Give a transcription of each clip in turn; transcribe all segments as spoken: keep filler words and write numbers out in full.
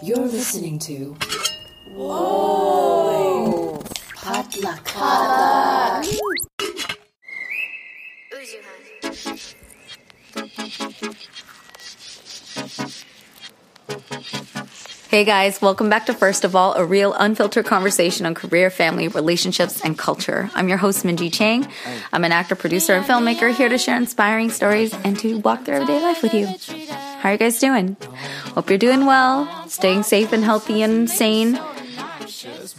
You're listening to Whoa! Potluck. Potluck. Hey guys, welcome back to First of All, a real unfiltered conversation on career, family, relationships, and culture. I'm your host, Minji Chang. I'm an actor, producer, and filmmaker here to share inspiring stories and to walk through everyday life with you. How are you guys doing? Hope you're doing well, staying safe and healthy and sane.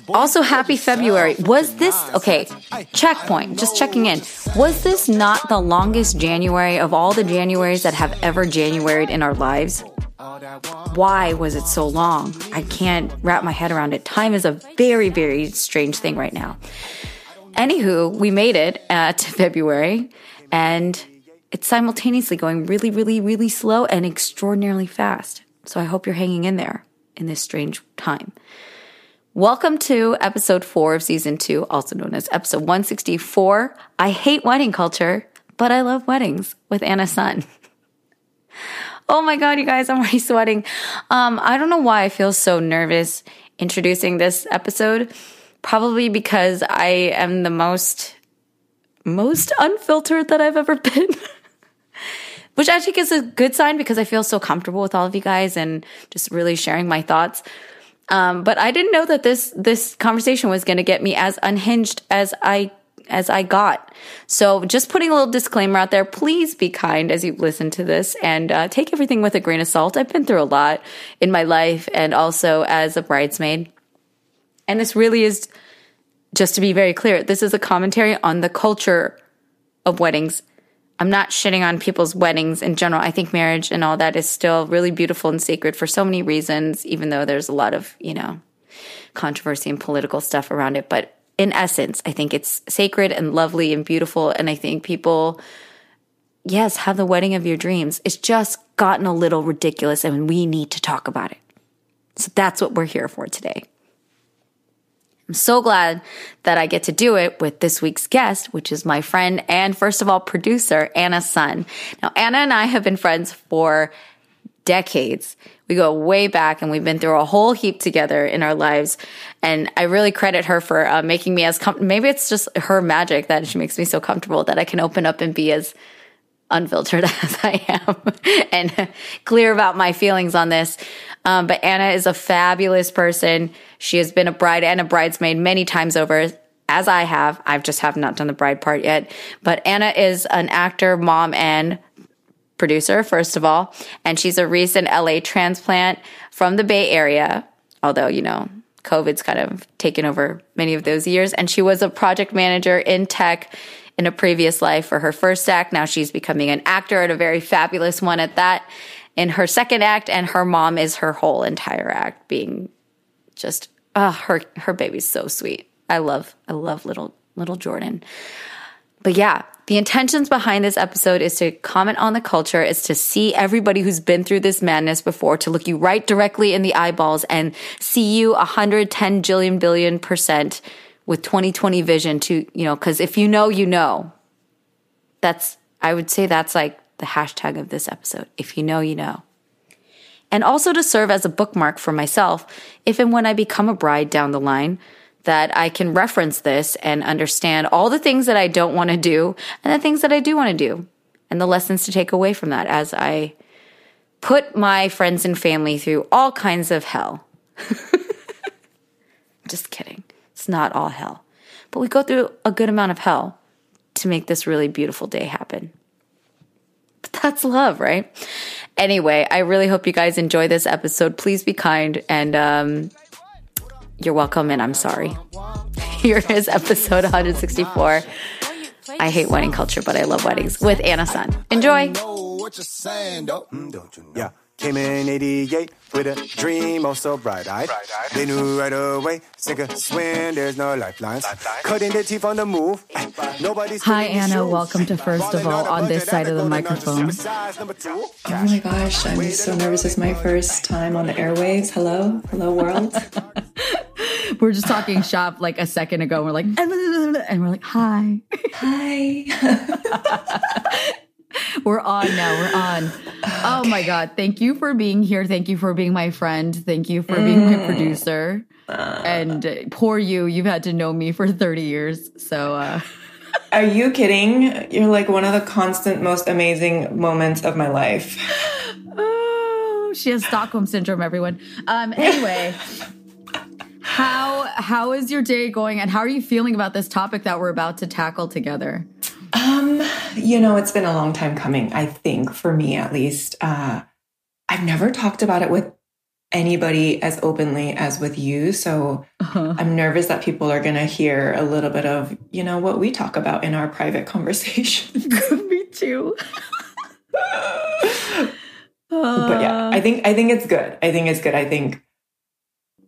Also, happy February. Was this, okay, checkpoint, just checking in. Was this not the longest January of all the Januaries that have ever Januaried in our lives? Why was it so long? I can't wrap my head around it. Time is a very, very strange thing right now. Anywho, we made it uh, to February, and it's simultaneously going really, really, really slow and extraordinarily fast. So I hope you're hanging in there in this strange time. Welcome to episode four of season two, also known as episode one sixty-four, I Hate Wedding Culture, But I Love Weddings, with Anna Sun. Oh my God, you guys, I'm already sweating. Um, I don't know why I feel so nervous introducing this episode, probably because I am the most, most unfiltered that I've ever been, which I think is a good sign because I feel so comfortable with all of you guys and just really sharing my thoughts. Um, but I didn't know that this, this conversation was going to get me as unhinged as I as I got. So just putting a little disclaimer out there, please be kind as you listen to this and uh, take everything with a grain of salt. I've been through a lot in my life and also as a bridesmaid. And this really is, just to be very clear, this is a commentary on the culture of weddings. I'm not shitting on people's weddings in general. I think marriage and all that is still really beautiful and sacred for so many reasons, even though there's a lot of, you know, controversy and political stuff around it. But in essence, I think it's sacred and lovely and beautiful. And I think people, yes, have the wedding of your dreams. It's just gotten a little ridiculous and we need to talk about it. So that's what we're here for today. I'm so glad that I get to do it with this week's guest, which is my friend and First of All producer, Anna Sun. Now, Anna and I have been friends for decades. We go way back and we've been through a whole heap together in our lives. And I really credit her for uh, making me as comfortable. Maybe it's just her magic that she makes me so comfortable that I can open up and be as unfiltered as I am and clear about my feelings on this. Um, but Anna is a fabulous person. She has been a bride and a bridesmaid many times over, as I have. I've just have not done the bride part yet. But Anna is an actor, mom, and producer, First of All, and she's a recent L A transplant from the Bay Area, although, you know, COVID's kind of taken over many of those years. And she was a project manager in tech in a previous life for her first act. Now she's becoming an actor, and a very fabulous one at that, in her second act. And her mom is her whole entire act, being just uh, her her baby's so sweet. I love I love little little Jordan. But yeah, the intentions behind this episode is to comment on the culture, is to see everybody who's been through this madness before, to look you right directly in the eyeballs and see you one hundred ten billion billion percent with twenty twenty vision to, you know, because if you know, you know. That's, I would say that's like the hashtag of this episode. If you know, you know. And also to serve as a bookmark for myself, if and when I become a bride down the line, that I can reference this and understand all the things that I don't want to do and the things that I do want to do and the lessons to take away from that as I put my friends and family through all kinds of hell. Just kidding. It's not all hell. But we go through a good amount of hell to make this really beautiful day happen. But that's love, right? Anyway, I really hope you guys enjoy this episode. Please be kind and... um You're welcome, and I'm sorry. Here is episode one sixty-four, I Hate Wedding Culture, But I Love Weddings, with Anna Sun. Enjoy. Yeah, came in eighty-eight with a dream oh so bright-eyed. They knew right away, sink or swim, there's no lifelines. Cutting their teeth on the move. Nobody's Hi, Anna. Welcome to First of All on this side of the microphone. Oh my gosh, I'm so nervous. It's my first time on the airwaves. Hello? Hello, world. We're just talking shop like a second ago. And we're like, and we're like, hi. Hi. We're on now. We're on. Okay. Oh, my God. Thank you for being here. Thank you for being my friend. Thank you for being mm. my producer. Uh, and poor you. You've had to know me for thirty years. So uh. Are you kidding? You're like one of the constant, most amazing moments of my life. Oh, she has Stockholm syndrome, everyone. Um. Anyway. How how is your day going, and how are you feeling about this topic that we're about to tackle together? Um, you know, it's been a long time coming, I think, for me at least. Uh, I've never talked about it with anybody as openly as with you, so uh-huh. I'm nervous that people are going to hear a little bit of, you know, what we talk about in our private conversations. Me too. uh... But yeah, I think I think it's good. I think it's good. I think.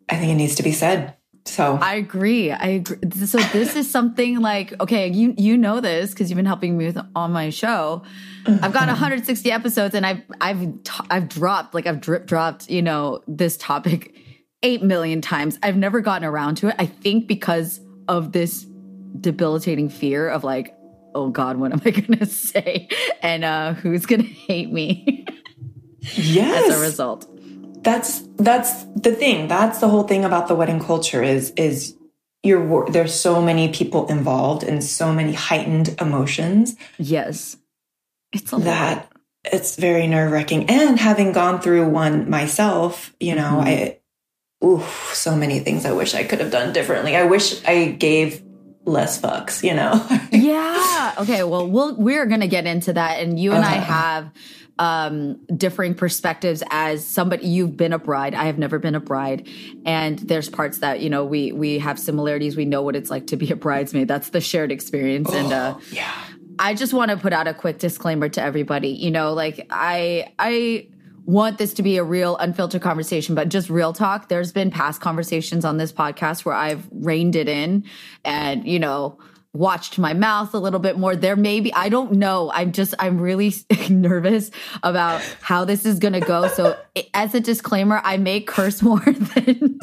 I think it needs to be said. So I agree. I agree. So this is something like, okay, you you know this because you've been helping me with on my show. Mm-hmm. I've got one hundred sixty episodes, and I've I've I've dropped like I've drip dropped, you know, this topic eight million times. I've never gotten around to it. I think because of this debilitating fear of like, oh God, what am I going to say, and uh, who's going to hate me? Yes, as a result. That's, that's the thing. That's the whole thing about the wedding culture is, is you're, there's so many people involved and so many heightened emotions. Yes. It's a that lot. It's very nerve wracking. And having gone through one myself, you know, mm-hmm. I, oof, so many things I wish I could have done differently. I wish I gave less fucks, you know? Yeah. Okay. Well, we'll, we're going to get into that. And you and okay. I have, um differing perspectives as somebody. You've been a bride, I have never been a bride, and there's parts that, you know, we we have similarities. We know what it's like to be a bridesmaid. That's the shared experience. Oh, and uh yeah I just want to put out a quick disclaimer to everybody, you know, like I I want this to be a real unfiltered conversation, but just real talk. There's been past conversations on this podcast where I've reined it in and, you know, watched my mouth a little bit more. There may be, I don't know. I'm just, I'm really nervous about how this is going to go. So as a disclaimer, I may curse more than,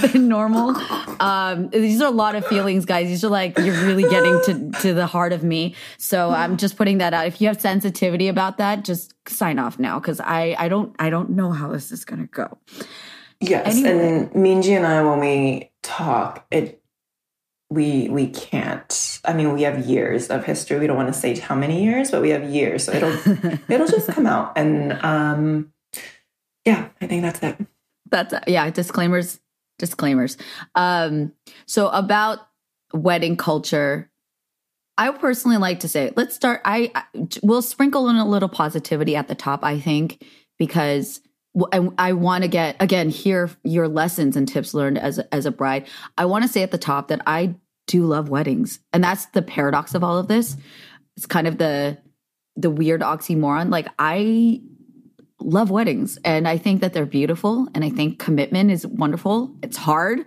than normal. Um, these are a lot of feelings, guys. These are like, you're really getting to, to the heart of me. So I'm just putting that out. If you have sensitivity about that, just sign off now. Cause I, I don't, I don't know how this is going to go. Yes. Anyway. And Minji and I, when we talk, it, We we can't. I mean, we have years of history. We don't want to say how many years, but we have years. So it'll it'll just come out. And um, yeah, I think that's it. That's yeah. Disclaimers, disclaimers. Um, so about wedding culture, I personally like to say, let's start. I, I we'll sprinkle in a little positivity at the top, I think, because I, I want to get, again, hear your lessons and tips learned as a, as a bride. I want to say at the top that I do love weddings. And that's the paradox of all of this. It's kind of the the weird oxymoron. Like, I love weddings, and I think that they're beautiful, and I think commitment is wonderful. It's hard.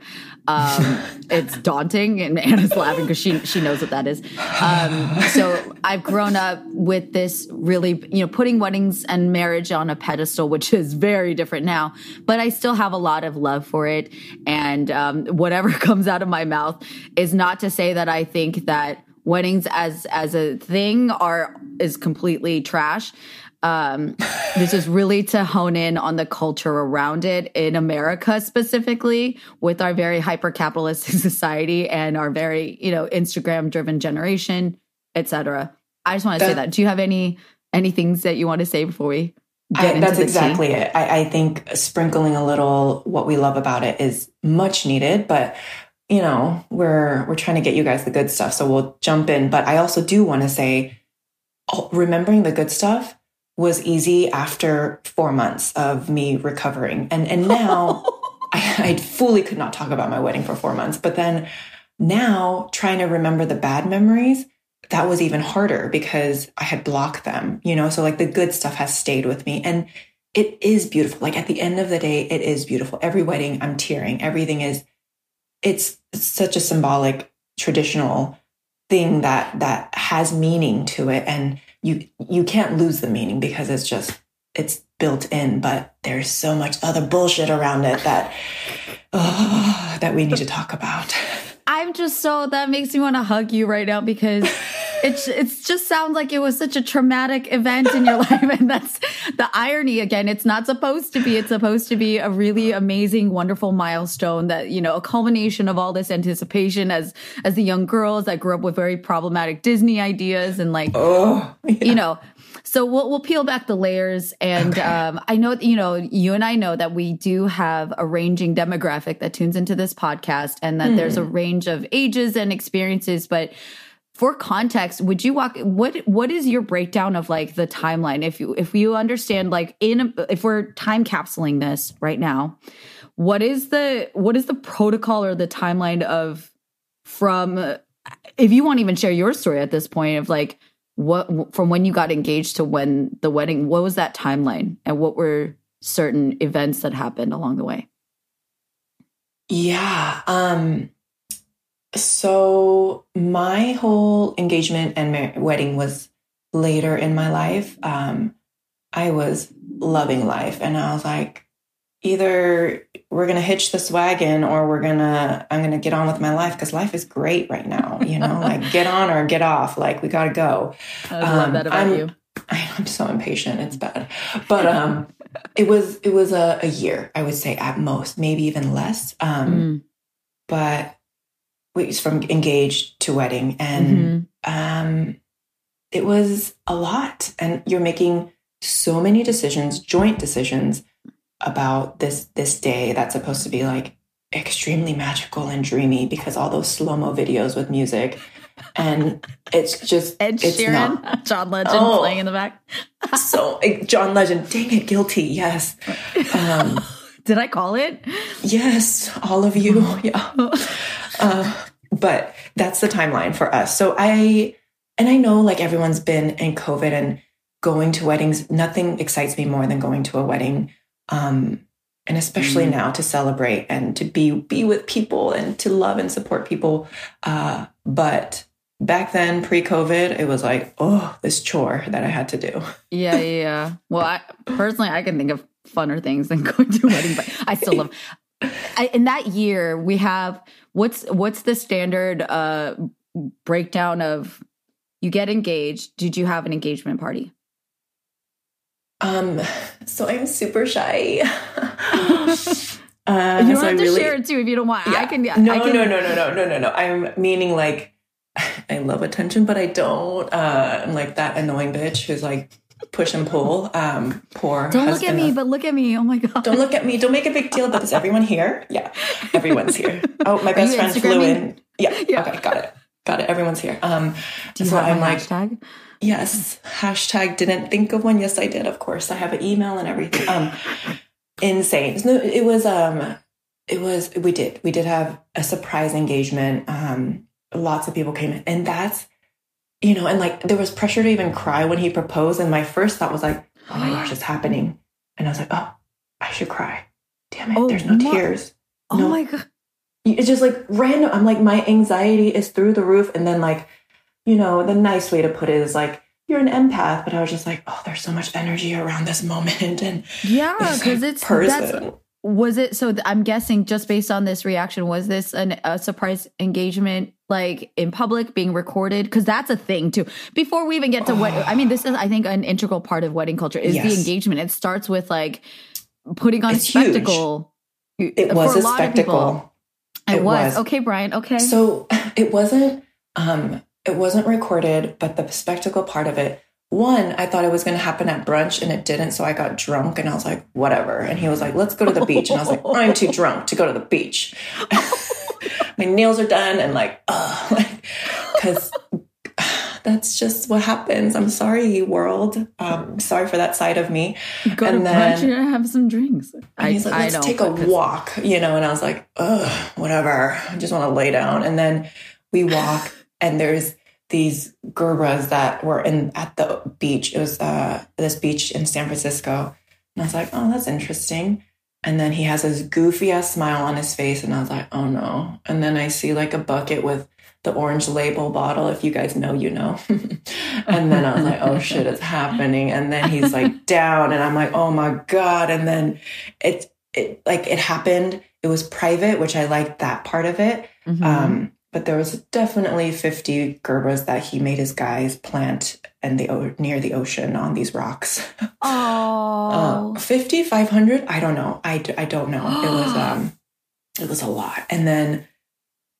Um, it's daunting, and Anna's laughing because she, she knows what that is. Um, so I've grown up with this really, you know, putting weddings and marriage on a pedestal, which is very different now, but I still have a lot of love for it. And um, whatever comes out of my mouth is not to say that I think that weddings as, as a thing are, is completely trash. Um, this is really to hone in on the culture around it in America specifically, with our very hyper-capitalist society and our very, you know, Instagram-driven generation, et cetera. I just want to that, say that. Do you have any any things that you want to say before we get I, into That's the exactly tea? it. I, I think sprinkling a little what we love about it is much needed, but, you know, we're we're trying to get you guys the good stuff, so we'll jump in. But I also do want to say, oh, remembering the good stuff was easy after four months of me recovering. And and now I, I fully could not talk about my wedding for four months. But then now trying to remember the bad memories, that was even harder because I had blocked them, you know? So like the good stuff has stayed with me. And it is beautiful. Like at the end of the day, it is beautiful. Every wedding, I'm tearing. Everything is, it's such a symbolic, traditional thing that that has meaning to it. And You you can't lose the meaning because it's just, it's built in, but there's so much other bullshit around it that, oh, that we need to talk about. I'm just so, that makes me want to hug you right now because It's it's just sounds like it was such a traumatic event in your life. And that's the irony again. It's not supposed to be. It's supposed to be a really amazing, wonderful milestone that, you know, a culmination of all this anticipation as as the young girls that grew up with very problematic Disney ideas and like, oh, yeah. you know. So we'll we'll peel back the layers, and okay. um, I know you know you and I know that we do have a ranging demographic that tunes into this podcast, and that mm. there's a range of ages and experiences. But for context, would you walk what what is your breakdown of like the timeline? If you if you understand like in a, if we're time capsuling this right now, what is the what is the protocol or the timeline of from if you won't even share your story at this point of like. What from when you got engaged to when the wedding, what was that timeline and what were certain events that happened along the way? Yeah. Um, so my whole engagement and mar- wedding was later in my life. Um, I was loving life and I was like, either we're going to hitch this wagon or we're going to, I'm going to get on with my life. Cause life is great right now, you know, like get on or get off. Like we got to go. I um, love that about I'm, you. I'm so impatient. It's bad. But, um, it was, it was a, a year, I would say at most, maybe even less. Um, mm. but it was from engaged to wedding and, mm-hmm. um, it was a lot and you're making so many decisions, joint decisions, about this this day that's supposed to be like extremely magical and dreamy because all those slow-mo videos with music and it's just Ed it's Sharon, not, John Legend oh, playing in the back. So John Legend, dang it, guilty, yes. Um, did I call it? Yes, all of you. Yeah. Uh, but that's the timeline for us. So I and I know like everyone's been in COVID and going to weddings. Nothing excites me more than going to a wedding. Um, and especially mm. now to celebrate and to be, be with people and to love and support people. Uh, but back then pre-COVID, it was like, oh, this chore that I had to do. Yeah. Yeah. Well, I personally, I can think of funner things than going to a wedding, but I still love, I, in that year we have, what's, what's the standard, uh, breakdown of you get engaged. Did you have an engagement party? Um, so I'm super shy. uh, you don't so have to really, share it too if you don't want. Yeah. I can. I, no, I can, no, no, no, no, no, no, no. I'm meaning like I love attention, but I don't. Uh, I'm like that annoying bitch who's like push and pull. Um, poor. Don't look at me, of, but look at me. Oh my god. Don't look at me. Don't make a big deal about this. Everyone here. Yeah, everyone's here. Oh, my best friend flew in. Yeah. yeah. Okay. Got it. Got it. Everyone's here. Um, Do you so have I'm like. Hashtag? Yes. Hashtag didn't think of one. Yes, I did. Of course I have an email and everything. Um, insane. It was, um, it was, we did, we did have a surprise engagement. Um, lots of people came in and that's, you know, and like there was pressure to even cry when he proposed. And my first thought was like, oh my gosh, it's happening. And I was like, oh, I should cry. Damn it. Oh, there's no what? Tears. Oh no. My God. It's just like random. I'm like, my anxiety is through the roof. And then like, you know, the nice way to put it is like, you're an empath, but I was just like, oh, there's so much energy around this moment. And yeah, because like it's, that's, was it, so I'm guessing just based on this reaction, was this an, a surprise engagement, like in public being recorded? Because that's a thing too. Before we even get to oh. what, I mean, this is, I think an integral part of wedding culture is yes. the engagement. It starts with like putting on it's a spectacle. Huge. It was a, a spectacle. It, it was. was. Okay, Bryan. Okay. So it wasn't, um, It wasn't recorded, but the spectacle part of it, one, I thought it was going to happen at brunch and it didn't. So I got drunk and I was like, whatever. And he was like, let's go to the beach. And I was like, I'm too drunk to go to the beach. My nails are done. And like, oh, like, because that's just what happens. I'm sorry, world. Um, sorry for that side of me. You go and to then, brunch, you're going to have some drinks. And he's like, let's I take a walk, you know? And I was like, oh, whatever. I just want to lay down. And then we walk. And there's these Gerbras that were in at the beach. It was uh, this beach in San Francisco. And I was like, oh, that's interesting. And then he has this goofy ass smile on his face. And I was like, oh no. And then I see like a bucket with the orange label bottle. If you guys know, you know. And then I was like, oh shit, it's happening. And then he's like down. And I'm like, oh my God. And then it, it like it happened. It was private, which I liked that part of it. Mm-hmm. Um, But there was definitely fifty gerbas that he made his guys plant and the near the ocean on these rocks. Oh, uh, fifty, five hundred? I don't know. I, I don't know. It was um, it was a lot. And then,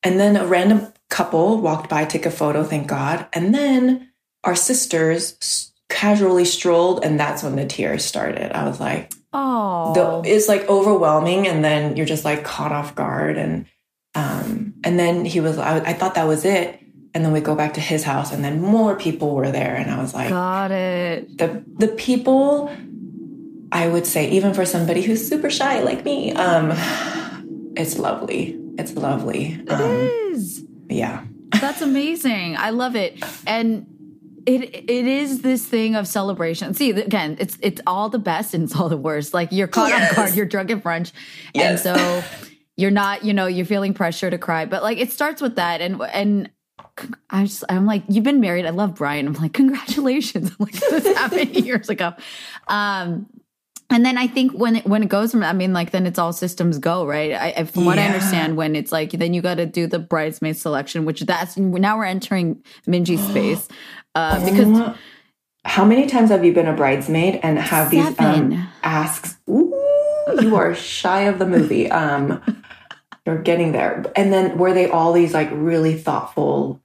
and then a random couple walked by, took a photo, thank God. And then our sisters casually strolled, and that's when the tears started. I was like, oh, it's like overwhelming, and then you're just like caught off guard and. Um, and then he was, I, I thought that was it. And then we go back to his house and then more people were there. And I was like, got it. The, the people, I would say, even for somebody who's super shy like me, um, it's lovely. It's lovely. It um, is. Yeah. That's amazing. I love it. And It it is this thing of celebration. See, again, it's it's all the best and it's all the worst. Like you're caught yes. off guard, you're drunk at brunch. Yes. And so you're not, you know, you're feeling pressure to cry, but like it starts with that. And and I just, I'm like, you've been married. I love Bryan. I'm like, congratulations. I'm like, this happened years ago. Um, and then I think when it, when it goes from, I mean, like then it's all systems go, right? I, from what yeah. I understand, when it's like, then you got to do the bridesmaid selection, which that's now we're entering Minji's space. Uh, because how many times have you been a bridesmaid and have seven. these um, asks? Ooh, you are shy of the movie. Um, you're getting there. And then were they all these like really thoughtful?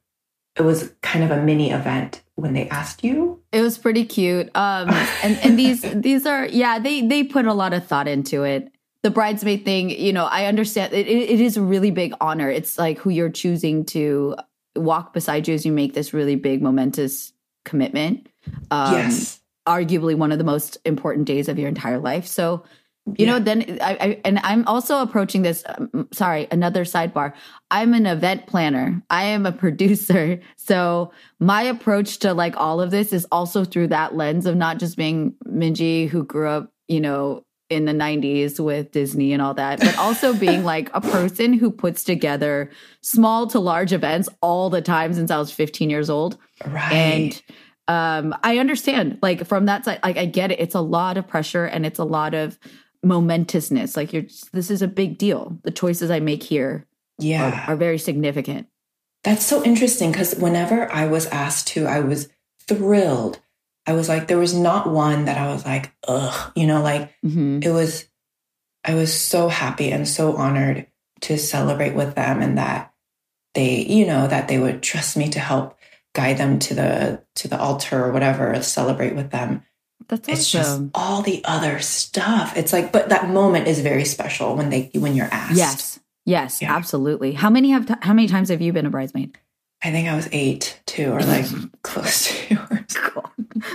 It was kind of a mini event when they asked you. It was pretty cute. Um, and, and these these are yeah they they put a lot of thought into it. The bridesmaid thing, you know, I understand it, it, it is a really big honor. It's like who you're choosing to walk beside you as you make this really big momentous commitment. Um, yes, arguably one of the most important days of your entire life. So, you yeah. know, then I, I and I'm also approaching this. Um, sorry, another sidebar. I'm an event planner. I am a producer. So my approach to like all of this is also through that lens of not just being Minji who grew up, you know, in the nineties with Disney and all that, but also being like a person who puts together small to large events all the time since I was fifteen years old. Right. And um, I understand, like from that side, like I get it. It's a lot of pressure and it's a lot of momentousness. Like you're, just, this is a big deal. The choices I make here yeah. are, are very significant. That's so interesting. Cause whenever I was asked to, I was thrilled. I was like, there was not one that I was like, ugh, you know, like mm-hmm. it was, I was so happy and so honored to celebrate with them and that they, you know, that they would trust me to help guide them to the, to the altar or whatever, celebrate with them. That's it's awesome. Just all the other stuff. It's like, but that moment is very special when they, when you're asked. Yes. Yes, yeah. Absolutely. How many have, t- how many times have you been a bridesmaid? I think I was eight too, or like close to yours.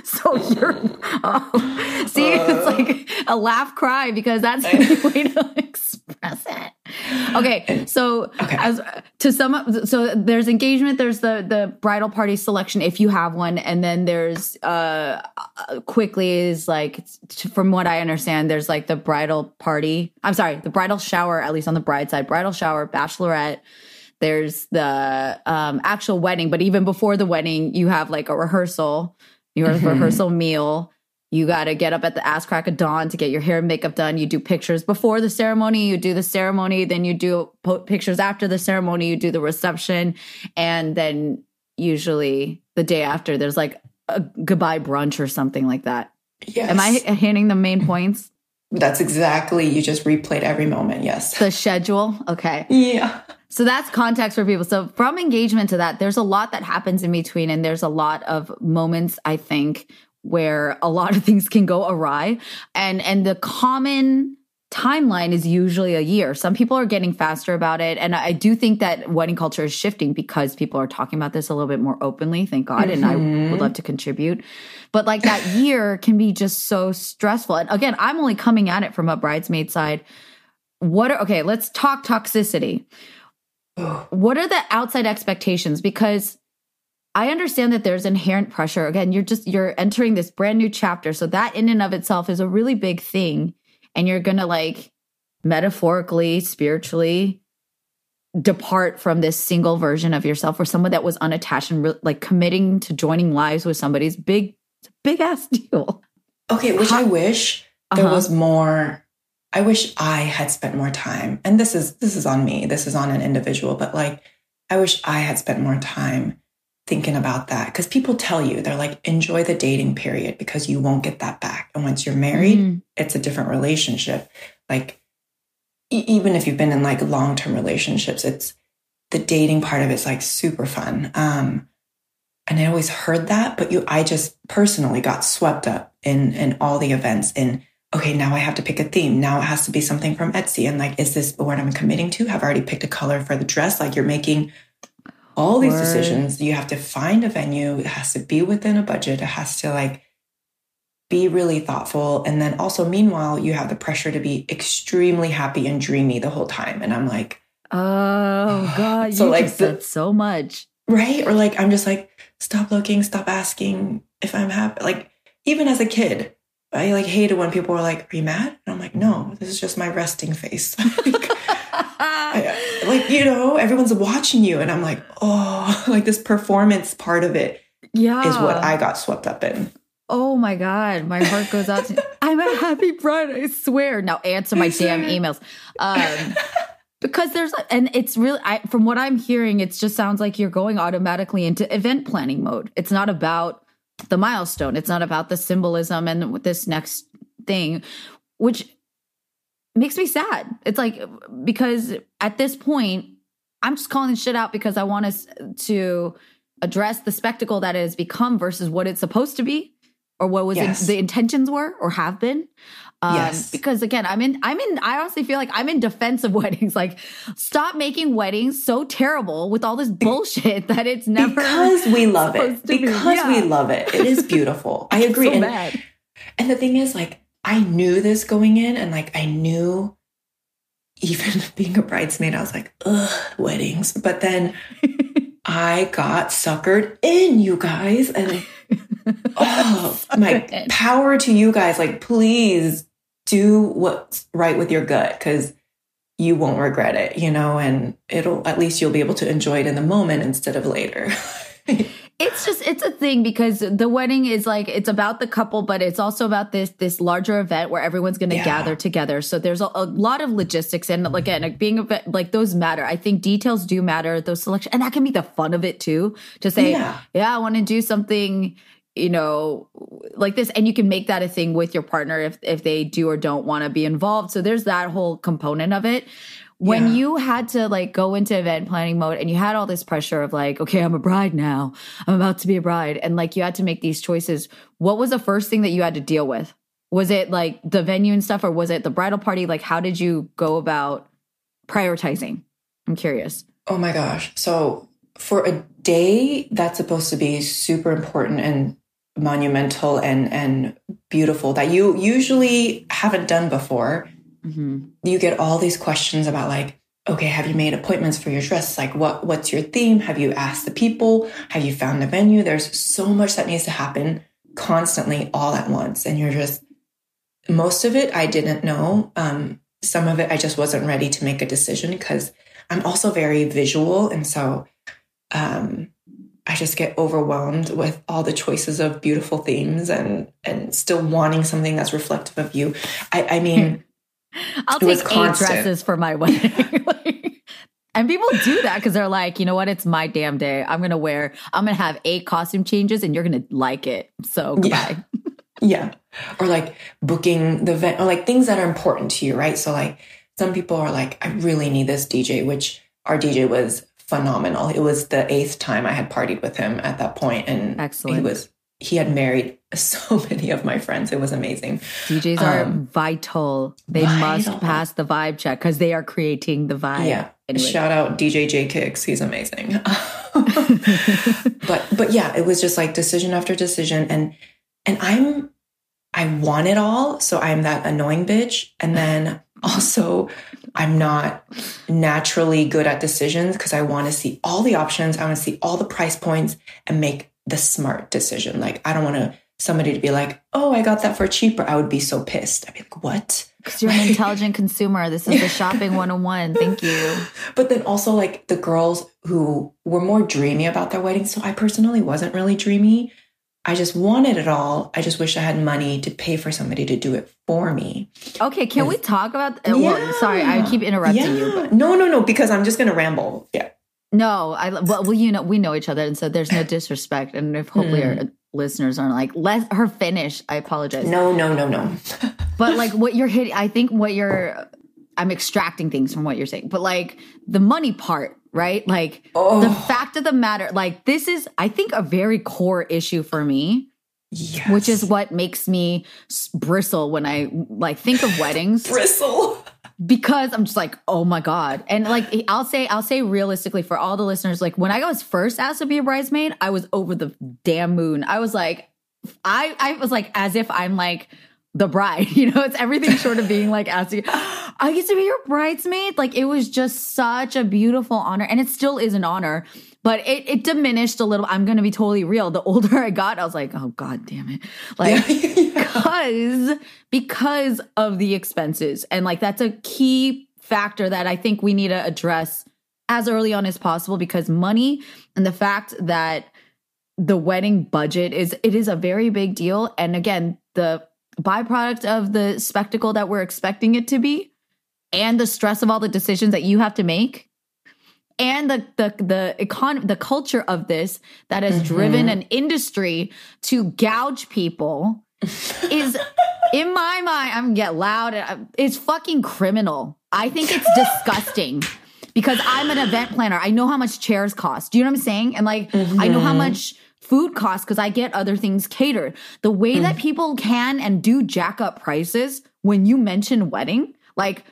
So you're, oh, see, uh, it's like a laugh cry because that's the I, way to express it. Okay. So okay. as to sum up, so there's engagement, there's the, the bridal party selection, if you have one. And then there's, uh, quickly is like, from what I understand, there's like the bridal party. I'm sorry, the bridal shower, at least on the bride side, bridal shower, bachelorette. There's the um, actual wedding, but even before the wedding, you have like a rehearsal, your mm-hmm. rehearsal meal. You got to get up at the ass crack of dawn to get your hair and makeup done. You do pictures before the ceremony, you do the ceremony, then you do po- pictures after the ceremony, you do the reception. And then usually the day after, there's like a goodbye brunch or something like that. Yes. Am I hitting the main points? That's exactly, you just replayed every moment, yes. The schedule, okay. Yeah. So that's context for people. So from engagement to that, there's a lot that happens in between. And there's a lot of moments, I think, where a lot of things can go awry. And and the common timeline is usually a year. Some people are getting faster about it. And I do think that wedding culture is shifting because people are talking about this a little bit more openly, thank God. Mm-hmm. And I would love to contribute. But like that year can be just so stressful. And again, I'm only coming at it from a bridesmaid side. What are, okay, let's talk toxicity. What are the outside expectations? Because I understand that there's inherent pressure. Again, you're just, you're entering this brand new chapter. So that in and of itself is a really big thing. And you're going to like metaphorically, spiritually depart from this single version of yourself or someone that was unattached and re- like committing to joining lives with somebody's big, big ass deal. Okay. Which I wish there uh-huh. was more. I wish I had spent more time, and this is this is on me. This is on an individual, but like, I wish I had spent more time thinking about that, because people tell you, they're like, enjoy the dating period because you won't get that back. And once you're married, mm. it's a different relationship. Like, e- even if you've been in like long-term relationships, it's the dating part of it's like super fun. Um, and I always heard that, but you, I just personally got swept up in, in all the events in, okay, now I have to pick a theme. Now it has to be something from Etsy. And like, is this the word I'm committing to? I've already picked a color for the dress. Like, you're making all these decisions. You have to find a venue. It has to be within a budget. It has to like be really thoughtful. And then also, meanwhile, you have the pressure to be extremely happy and dreamy the whole time. And I'm like, oh God, so you like, just said the, so much. Right? Or like, I'm just like, stop looking, stop asking if I'm happy. Like, even as a kid, I like hated when people were like, are you mad? And I'm like, no, this is just my resting face. like, I, like, you know, everyone's watching you. And I'm like, oh, like this performance part of it yeah. is what I got swept up in. Oh my God. My heart goes out to I'm a happy bride, I swear. Now answer my damn emails. Um, because there's, and it's really, I, from what I'm hearing, it just sounds like you're going automatically into event planning mode. It's not about the milestone. It's not about the symbolism and this next thing, which makes me sad. It's like, because at this point, I'm just calling shit out because I want us to address the spectacle that it has become versus what it's supposed to be, or what was yes. it, the intentions were or have been. Um, yes. Because again, I'm in, I'm in, I honestly feel like I'm in defense of weddings. Like, stop making weddings so terrible with all this bullshit that it's never. Because we love it. Because yeah. we love it. It is beautiful. I agree. So and, bad. and the thing is, like, I knew this going in, and like, I knew even being a bridesmaid, I was like, ugh, weddings. But then I got suckered in, you guys. And oh, my power to you guys. Like, please do what's right with your gut, because you won't regret it, you know, and it'll, at least you'll be able to enjoy it in the moment instead of later. It's just, it's a thing, because the wedding is like, it's about the couple, but it's also about this, this larger event where everyone's going to yeah. gather together. So there's a, a lot of logistics, and again, like being a, like those matter. I think details do matter, those selection, and that can be the fun of it too, to say, yeah, yeah I want to do something, you know, like this. And you can make that a thing with your partner if, if they do or don't want to be involved. So there's that whole component of it. When yeah. you had to like go into event planning mode, and you had all this pressure of like, okay, I'm a bride now, I'm about to be a bride. And like, you had to make these choices. What was the first thing that you had to deal with? Was it like the venue and stuff, or was it the bridal party? Like, how did you go about prioritizing? I'm curious. Oh my gosh. So for a day that's supposed to be super important and monumental and, and beautiful that you usually haven't done before, mm-hmm. you get all these questions about like, okay, have you made appointments for your dress? Like, what, what's your theme? Have you asked the people? Have you found a venue? There's so much that needs to happen constantly all at once. And you're just, most of it, I didn't know. Um, some of it, I just wasn't ready to make a decision, because I'm also very visual. And so, um, I just get overwhelmed with all the choices of beautiful themes and, and still wanting something that's reflective of you. I, I mean, I'll take eight constant. dresses for my wedding. like, and people do that because they're like, you know what? It's my damn day. I'm going to wear, I'm going to have eight costume changes, and you're going to like it. So goodbye. Yeah. yeah. Or like booking the event, or like things that are important to you, right? So like, some people are like, I really need this D J, which our D J was phenomenal. It was the eighth time I had partied with him at that point. And Excellent. he was, he had married so many of my friends. It was amazing. D Js are um, vital. They vital. must pass the vibe check, because they are creating the vibe. Yeah. Anyway. Shout out D J J Kicks. He's amazing. but, but yeah, it was just like decision after decision. And, and I'm, I want it all. So I'm that annoying bitch. And then also, I'm not naturally good at decisions, because I want to see all the options. I want to see all the price points and make the smart decision. Like, I don't want to somebody to be like, oh, I got that for cheaper. I would be so pissed. I'd be like, what? Because you're like, an intelligent consumer. This is the shopping one oh one. Thank you. But then also like the girls who were more dreamy about their wedding. So I personally wasn't really dreamy. I just wanted it all. I just wish I had money to pay for somebody to do it for me. Okay, can we talk about? Uh, yeah. well, sorry, I keep interrupting yeah. you. But. No, no, no, because I'm just going to ramble. Yeah. No, I well, well, you know, we know each other, and so there's no disrespect. And if hopefully mm. our listeners aren't like, let her finish. I apologize. No, no, no, no. But like what you're hitting, I think what you're, I'm extracting things from what you're saying. But like the money part, right? Like oh. the fact of the matter, like this is, I think, a very core issue for me. Yes. Which is what makes me bristle when I like think of weddings. Bristle. Because I'm just like, oh my God. And like, I'll say, I'll say realistically for all the listeners, like when I was first asked to be a bridesmaid, I was over the damn moon. I was like, I, I was like, as if I'm like the bride, you know, it's everything short of being like asking, I get to be your bridesmaid. Like it was just such a beautiful honor, and it still is an honor. But it, it diminished a little. I'm going to be totally real. The older I got, I was like, oh, God damn it. Like, because, because of the expenses. And like, that's a key factor that I think we need to address as early on as possible, because money and the fact that the wedding budget is, it is a very big deal. And again, the byproduct of the spectacle that we're expecting it to be, and the stress of all the decisions that you have to make, and the the the econ the culture of this that has mm-hmm. driven an industry to gouge people is, in my mind, I'm get loud. And I'm, it's fucking criminal. I think it's disgusting, because I'm an event planner. I know how much chairs cost. Do you know what I'm saying? And like, mm-hmm. I know how much food costs because I get other things catered. The way mm-hmm. that people can and do jack up prices when you mention wedding, like,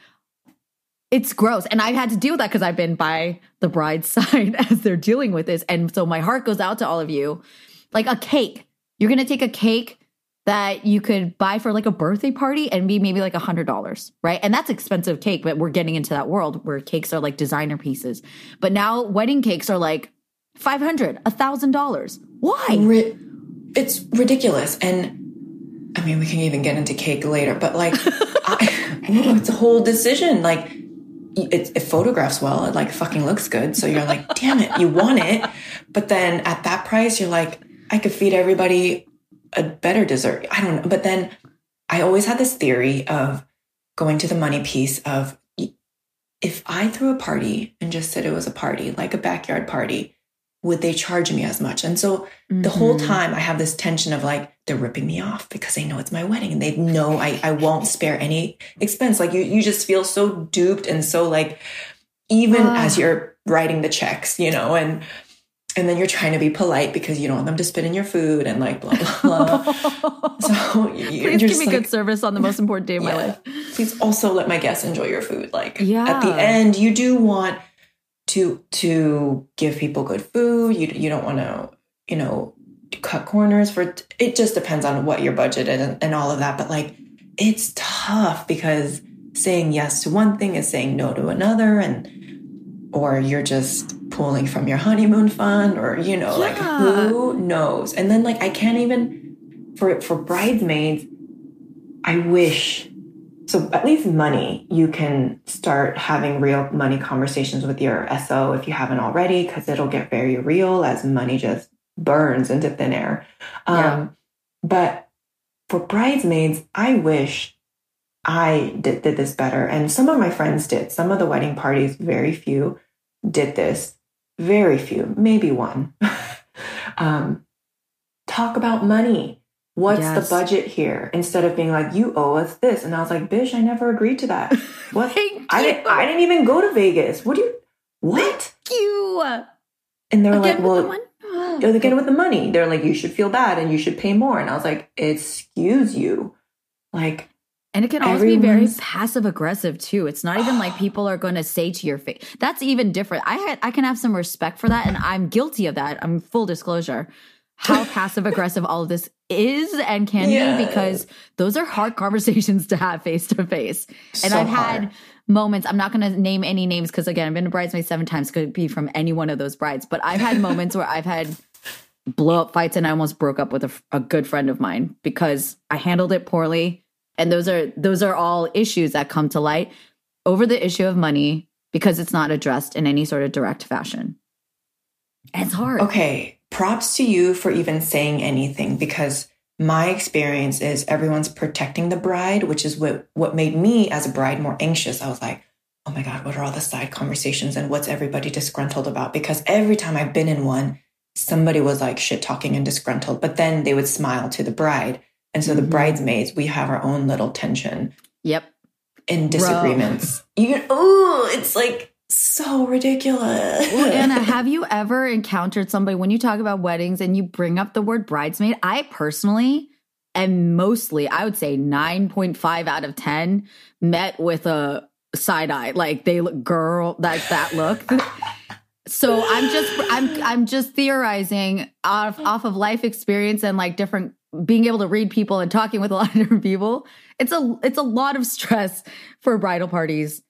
it's gross. And I've had to deal with that because I've been by the bride's side as they're dealing with this. And so my heart goes out to all of you. Like a cake. You're going to take a cake that you could buy for like a birthday party and be maybe like one hundred dollars, right? And that's expensive cake, but we're getting into that world where cakes are like designer pieces. But now wedding cakes are like five hundred dollars, one thousand dollars. Why? Ri- it's ridiculous. And I mean, we can even get into cake later, but like, I, it's a whole decision. Like, It, it photographs well. It like fucking looks good. So you're like, damn it, you want it. But then at that price, you're like, I could feed everybody a better dessert. I don't know. But then I always had this theory of going to the money piece of, if I threw a party and just said it was a party, like a backyard party, would they charge me as much? And so mm-hmm. the whole time I have this tension of like, they're ripping me off because they know it's my wedding and they know I, I won't spare any expense. Like you, you just feel so duped. And so like, even uh. as you're writing the checks, you know, and, and then you're trying to be polite because you don't want them to spit in your food and like, blah, blah, blah. So you, please give me like, good service on the most important day of yeah, my life. Please also let my guests enjoy your food. Like yeah. at the end, you do want to, to give people good food. You, you don't want to, you know, cut corners for it. Just depends on what your budget is and, and all of that, but like it's tough because saying yes to one thing is saying no to another, and or you're just pulling from your honeymoon fund, or you know yeah. like who knows. And then like I can't even for for bridesmaids, I wish, so at least money, you can start having real money conversations with your S O if you haven't already, because it'll get very real as money just burns into thin air. Um, yeah. But for bridesmaids, I wish I did, did this better. And some of my friends did. Some of the wedding parties, very few did this. Very few, maybe one. um, talk about money. What's yes. the budget here? Instead of being like, you owe us this. And I was like, bitch, I never agreed to that. What? I, didn't, I didn't even go to Vegas. What do you, what? Thank you. And they're like, well, they're again with the money. They're like, you should feel bad and you should pay more. And I was like, excuse you. Like, and it can always be very passive aggressive too. It's not even like people are going to say to your face. That's even different. I had, I can have some respect for that. And I'm guilty of that. I'm full disclosure, how passive aggressive all of this is and can yes. be, because those are hard conversations to have face to face. And so I've hard. had moments, I'm not going to name any names because again, I've been a bridesmaid seven times, could be from any one of those brides, but I've had moments where I've had blow up fights and I almost broke up with a, a good friend of mine because I handled it poorly. And those are, those are all issues that come to light over the issue of money because it's not addressed in any sort of direct fashion. And it's hard. Okay. Props to you for even saying anything, because my experience is everyone's protecting the bride, which is what, what made me as a bride more anxious. I was like, oh my God, what are all the side conversations and what's everybody disgruntled about? Because every time I've been in one, somebody was like shit talking and disgruntled, but then they would smile to the bride. And so mm-hmm. the bridesmaids, we have our own little tension. Yep. In disagreements. You oh, it's like so ridiculous. Well, Anna, have you ever encountered somebody when you talk about weddings and you bring up the word bridesmaid? I personally, and mostly, I would say nine point five out of ten met with a side eye. Like they look, girl, like that look. So I'm just, I'm, I'm just theorizing off, off of life experience and like different, being able to read people and talking with a lot of different people. It's a, it's a lot of stress for bridal parties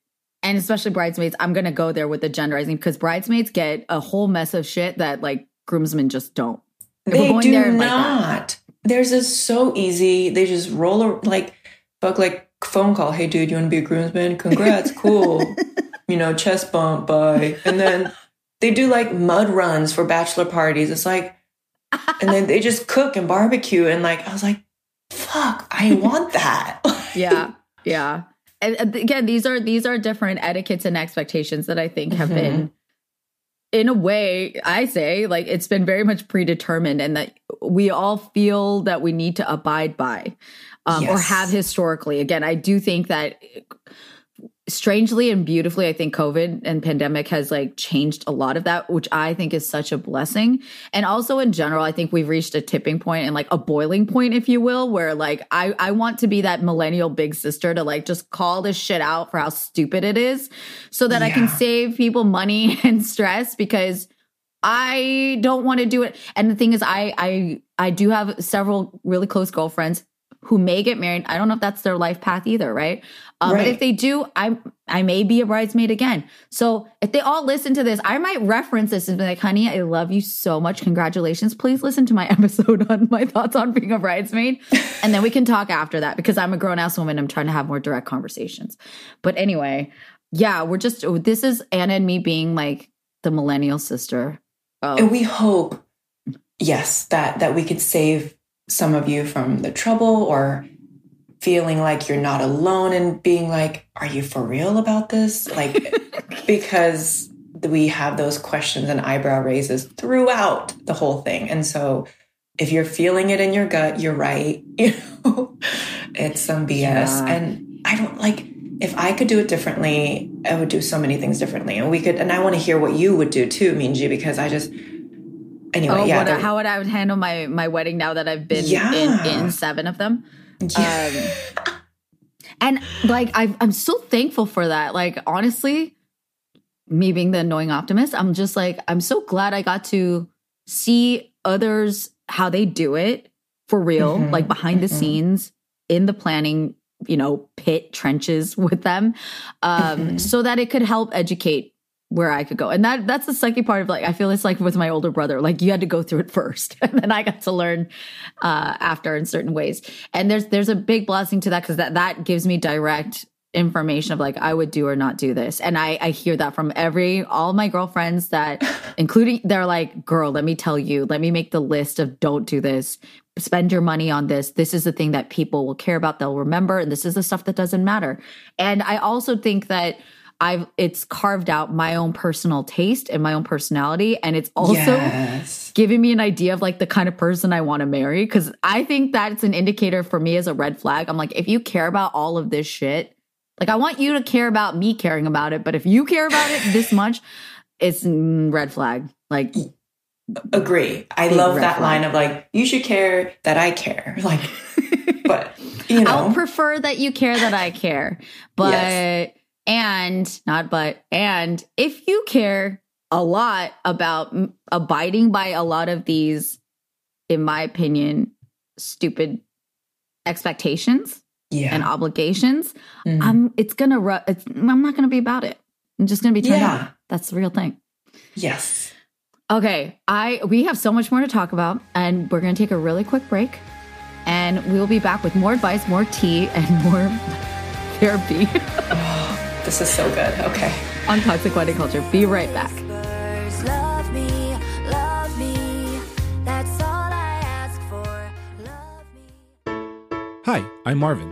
and especially bridesmaids. I'm going to go there with the genderizing because bridesmaids get a whole mess of shit that like groomsmen just don't. They going do there not. Theirs is so easy. They just roll a, like, fuck, like phone call. Hey dude, you want to be a groomsman? Congrats. Cool. You know, chest bump. Bye. And then they do like mud runs for bachelor parties. It's like, and then they just cook and barbecue. And like, I was like, fuck, I want that. Yeah. Yeah. And again, these are, these are different etiquettes and expectations that I think have mm-hmm. been, in a way, I say, like, it's been very much predetermined and that we all feel that we need to abide by um, yes. or have historically. Again, I do think that strangely and beautifully, I think COVID and pandemic has like changed a lot of that, which I think is such a blessing. And also in general, I think we've reached a tipping point and like a boiling point, if you will, where like, I, I want to be that millennial big sister to like, just call this shit out for how stupid it is so that yeah. I can save people money and stress because I don't want to do it. And the thing is, I, I, I do have several really close girlfriends who may get married. I don't know if that's their life path either, right? Um, right. But if they do, I I may be a bridesmaid again. So if they all listen to this, I might reference this and be like, honey, I love you so much. Congratulations. Please listen to my episode on my thoughts on being a bridesmaid. And then we can talk after that because I'm a grown-ass woman. I'm trying to have more direct conversations. But anyway, yeah, we're just, this is Anna and me being like the millennial sister. Of- and we hope, yes, that that we could save some of you from the trouble or feeling like you're not alone and being like, are you for real about this? Like, because we have those questions and eyebrow raises throughout the whole thing. And so if you're feeling it in your gut, you're right. You know, it's some B S. Yeah. And I don't like, if I could do it differently, I would do so many things differently. And we could, and I want to hear what you would do too, Minji, because I just, Anyway, oh, yeah, what, how would I would handle my, my wedding now that I've been yeah. in, in seven of them? Yeah. Um, and like, I've, I'm so thankful for that. Like, honestly, me being the annoying optimist, I'm just like, I'm so glad I got to see others, how they do it for real, mm-hmm. like behind mm-hmm. the scenes in the planning, you know, pit trenches with them um, mm-hmm. so that it could help educate where I could go. And that that's the sucky part of like, I feel it's like with my older brother, like you had to go through it first and then I got to learn uh, after in certain ways. And there's, there's a big blessing to that because that, that gives me direct information of like, I would do or not do this. And I, I hear that from every, all my girlfriends that including, they're like, girl, let me tell you, let me make the list of don't do this. Spend your money on this. This is the thing that people will care about. They'll remember. And this is the stuff that doesn't matter. And I also think that I've it's carved out my own personal taste and my own personality. And it's also yes. giving me an idea of like the kind of person I want to marry. Cause I think that's an indicator for me as a red flag. I'm like, if you care about all of this shit, like I want you to care about me caring about it. But if you care about it this much, it's red flag. Like agree. I love that flag. Line of like, you should care that I care. Like, but you know, I would prefer that you care that I care, but yes. And not, but, and if you care a lot about abiding by a lot of these, in my opinion, stupid expectations yeah. and obligations, mm-hmm. I'm, it's going ru- to, I'm not going to be about it. I'm just going to be turned yeah. off. That's the real thing. Yes. Okay. I, we have so much more to talk about and we're going to take a really quick break and we'll be back with more advice, more tea and more therapy. This is so good. Okay. On Toxic Wedding Culture. Be right back. Hi, I'm Marvin.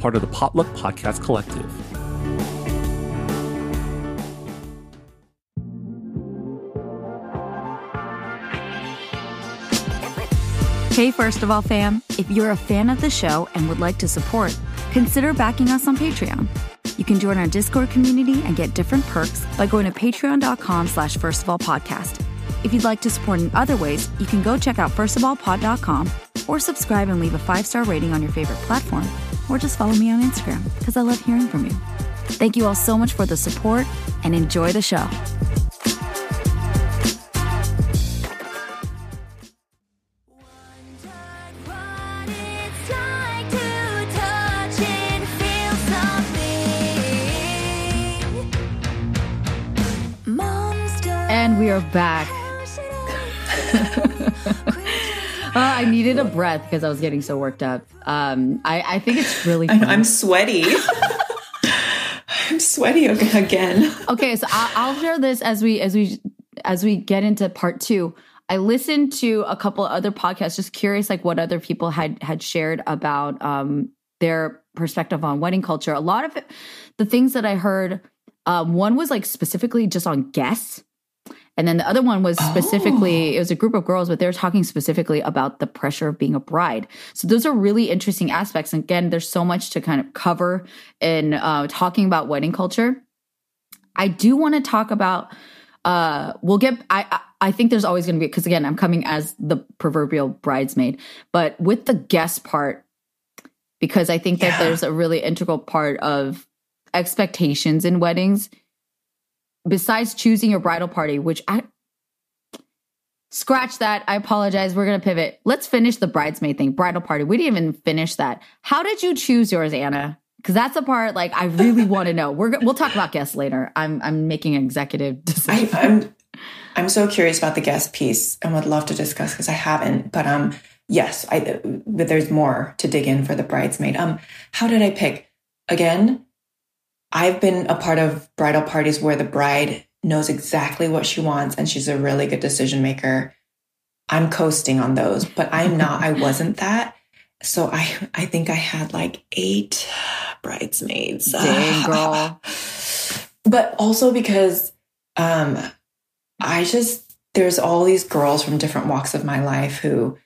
Part of the Potluck Podcast Collective. Hey, First of All fam, if you're a fan of the show and would like to support, consider backing us on Patreon. You can join our Discord community and get different perks by going to patreon dot com slash first of all podcast. If you'd like to support in other ways, you can go check out first of all pod dot com or subscribe and leave a five-star rating on your favorite platform, or just follow me on Instagram, because I love hearing from you. Thank you all so much for the support, and enjoy the show. And we are back. Uh, I needed a breath because I was getting so worked up. Um, I, I think it's really fun. I'm sweaty. I'm sweaty again. Okay, so I, I'll share this as we as we as we get into part two. I listened to a couple other podcasts, just curious, like what other people had had shared about um, their perspective on wedding culture. A lot of it, the things that I heard, um, one was like specifically just on guests. And then the other one was specifically, oh. It was a group of girls, but they were talking specifically about the pressure of being a bride. So those are really interesting aspects. And again, there's so much to kind of cover in uh, talking about wedding culture. I do want to talk about, uh, we'll get, I, I think there's always going to be, because again, I'm coming as the proverbial bridesmaid, but with the guest part, because I think yeah. that there's a really integral part of expectations in weddings. Besides choosing your bridal party, which I scratch that. I apologize. We're going to pivot. Let's finish the bridesmaid thing. Bridal party. We didn't even finish that. How did you choose yours, Anna? Because that's the part like I really want to know. We're we'll talk about guests later. I'm I'm making an executive decision. I, I'm I'm so curious about the guest piece and would love to discuss because I haven't. But um, yes, I. But there's more to dig in for the bridesmaid. Um, how did I pick again? I've been a part of bridal parties where the bride knows exactly what she wants and she's a really good decision maker. I'm coasting on those, but I'm not, I wasn't that. So I, I think I had like eight bridesmaids. Dang, girl. But also because um, I just, there's all these girls from different walks of my life who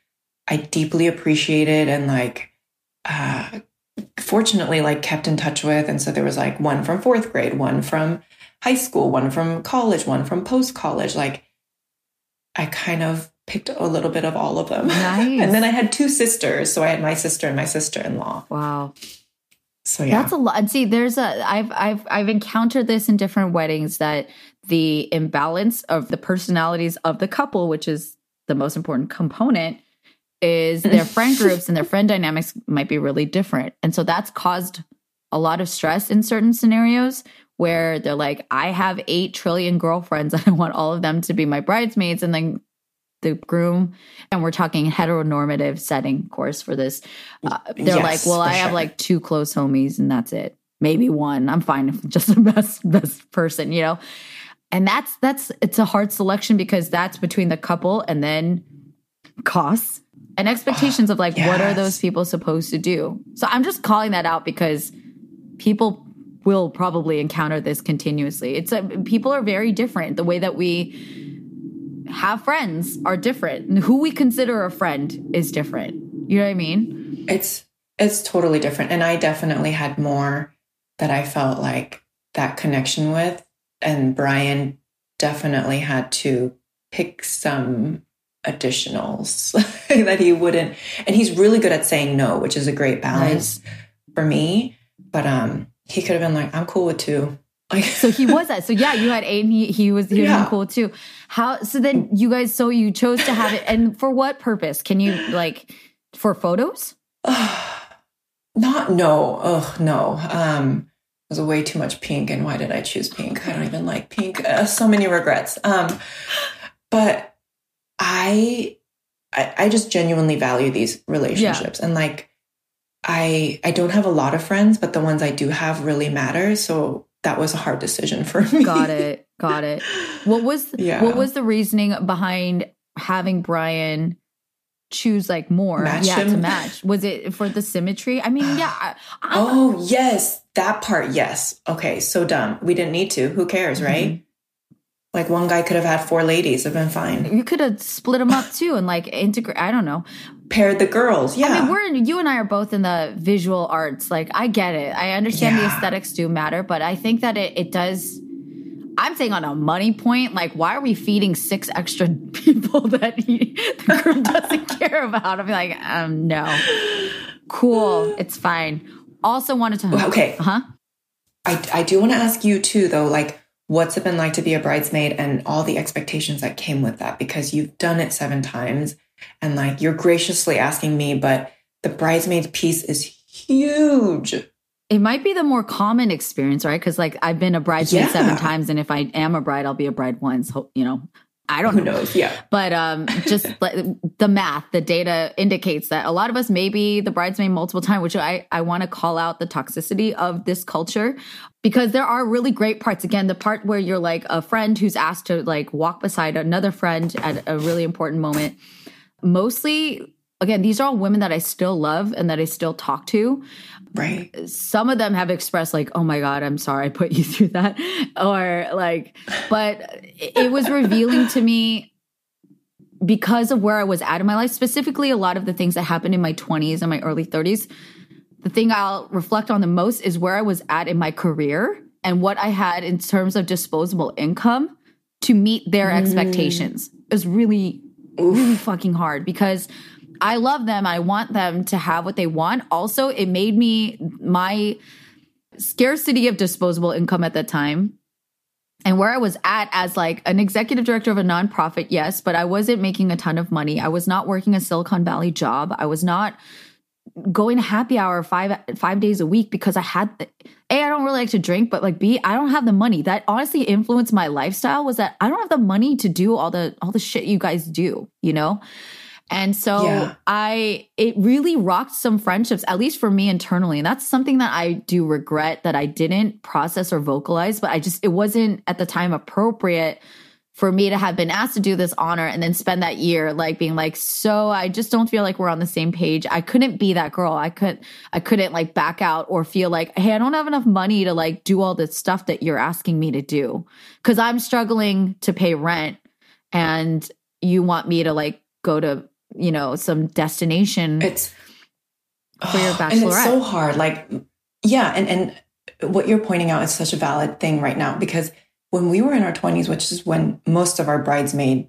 I deeply appreciated and like, uh, fortunately like kept in touch with. And so there was like one from fourth grade, one from high school, one from college, one from post-college. Like I kind of picked a little bit of all of them. Nice. And then I had two sisters. So I had my sister and my sister-in-law. Wow. So yeah. That's a lot. And see, there's a, I've, I've, I've encountered this in different weddings that the imbalance of the personalities of the couple, which is the most important component, is their friend groups and their friend dynamics might be really different. And so that's caused a lot of stress in certain scenarios where they're like, I have eight trillion girlfriends and I want all of them to be my bridesmaids and then the groom. And we're talking heteronormative setting course for this. Uh, they're yes, like, well, I sure. have like two close homies and that's it. Maybe one. I'm fine if just the best, best person, you know? And that's, that's, it's a hard selection because that's between the couple and then costs. And expectations oh, of like, yes. what are those people supposed to do? So I'm just calling that out because people will probably encounter this continuously. It's a, people are very different. The way that we have friends are different. Who we consider a friend is different. You know what I mean? It's, it's totally different. And I definitely had more that I felt like that connection with. And Bryan definitely had to pick some additionals that he wouldn't. And he's really good at saying no, which is a great balance nice. for me. But um, he could have been like, I'm cool with two. Like, so he was that. So yeah, you had eight and he, he was he yeah. was cool too. How, so then you guys, so you chose to have it. And for what purpose? Can you like, for photos? Not, no. Oh, no. Um, it was way too much pink. And why did I choose pink? I don't even like pink. Uh, so many regrets. Um, but I, I, I just genuinely value these relationships. Yeah. And like, I, I don't have a lot of friends, but the ones I do have really matter. So that was a hard decision for me. Got it. Got it. What was, yeah. what was the reasoning behind having Bryan choose like more match yeah, him. to match? Was it for the symmetry? I mean, yeah. I, I, oh yes. That part. Yes. Okay. So dumb. We didn't need to, who cares? Right. Mm-hmm. Like one guy could have had four ladies, have been fine. You could have split them up too. And like integrate, I don't know. Paired the girls. Yeah. I mean, we're in, you and I are both in the visual arts. Like I get it. I understand yeah. the aesthetics do matter, but I think that it, it does. I'm saying on a money point, like, why are we feeding six extra people that he, the group doesn't care about? I'm like, um, no. Cool. It's fine. Also wanted to... Okay. Uh-huh. I, I do want to ask you too, though, like, what's it been like to be a bridesmaid and all the expectations that came with that? Because you've done it seven times and like, you're graciously asking me, but the bridesmaid piece is huge. It might be the more common experience, right? Because like I've been a bridesmaid yeah. seven times, and if I am a bride, I'll be a bride once. You know, I don't Who know. knows? Yeah. But um, just the math, the data indicates that a lot of us may be the bridesmaid multiple times, which I, I want to call out the toxicity of this culture, because there are really great parts. Again, the part where you're like a friend who's asked to like walk beside another friend at a really important moment. Mostly, again, these are all women that I still love and that I still talk to. Right. Some of them have expressed like, oh my God, I'm sorry I put you through that. Or like, but it was revealing to me because of where I was at in my life, specifically a lot of the things that happened in my twenties and my early thirties. The thing I'll reflect on the most is where I was at in my career and what I had in terms of disposable income to meet their mm. expectations. It was really, Oof. really fucking hard because I love them. I want them to have what they want. Also, it made me, my scarcity of disposable income at that time and where I was at as like an executive director of a nonprofit, yes, but I wasn't making a ton of money. I was not working a Silicon Valley job. I was not going to happy hour five five days a week because I had, the, A, I don't really like to drink, but like B, I don't have the money. That honestly influenced my lifestyle was that I don't have the money to do all the all the shit you guys do, you know? And so yeah. I, it really rocked some friendships, at least for me internally. And that's something that I do regret that I didn't process or vocalize, but I just, it wasn't at the time appropriate for me to have been asked to do this honor and then spend that year like being like, so I just don't feel like we're on the same page. I couldn't be that girl. I couldn't, I couldn't like back out or feel like, hey, I don't have enough money to like do all this stuff that you're asking me to do. Cause I'm struggling to pay rent and you want me to like go to, you know, some destination it's, for your bachelorette. And it's so hard. Like, yeah. And, and what you're pointing out is such a valid thing right now, because when we were in our twenties, which is when most of our bridesmaid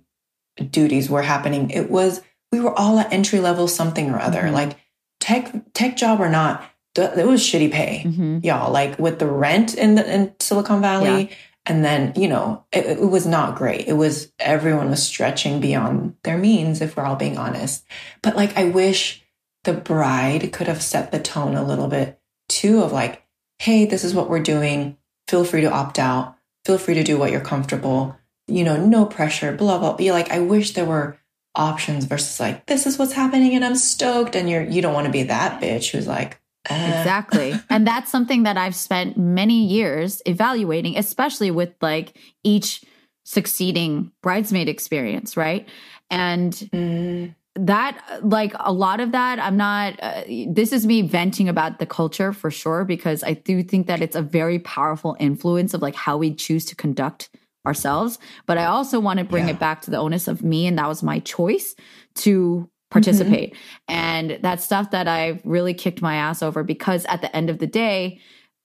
duties were happening, it was, we were all at entry level something or other, mm-hmm. like tech, tech job or not, it was shitty pay, mm-hmm. y'all, like with the rent in the, in Silicon Valley. Yeah. And then, you know, it, it was not great. It was, everyone was stretching beyond their means, if we're all being honest. But like, I wish the bride could have set the tone a little bit too of like, hey, this is what we're doing. Feel free to opt out. Feel free to do what you're comfortable. You know, no pressure, blah, blah, blah. Like, I wish there were options versus like, this is what's happening and I'm stoked. And you're, you don't want to be that bitch who's like, Uh. Exactly. And that's something that I've spent many years evaluating, especially with like each succeeding bridesmaid experience. Right. And mm. that, like a lot of that, I'm not, uh, this is me venting about the culture for sure, because I do think that it's a very powerful influence of like how we choose to conduct ourselves. But I also want to bring yeah. it back to the onus of me. And that was my choice to participate. Mm-hmm. And that's stuff that I've really kicked my ass over because at the end of the day,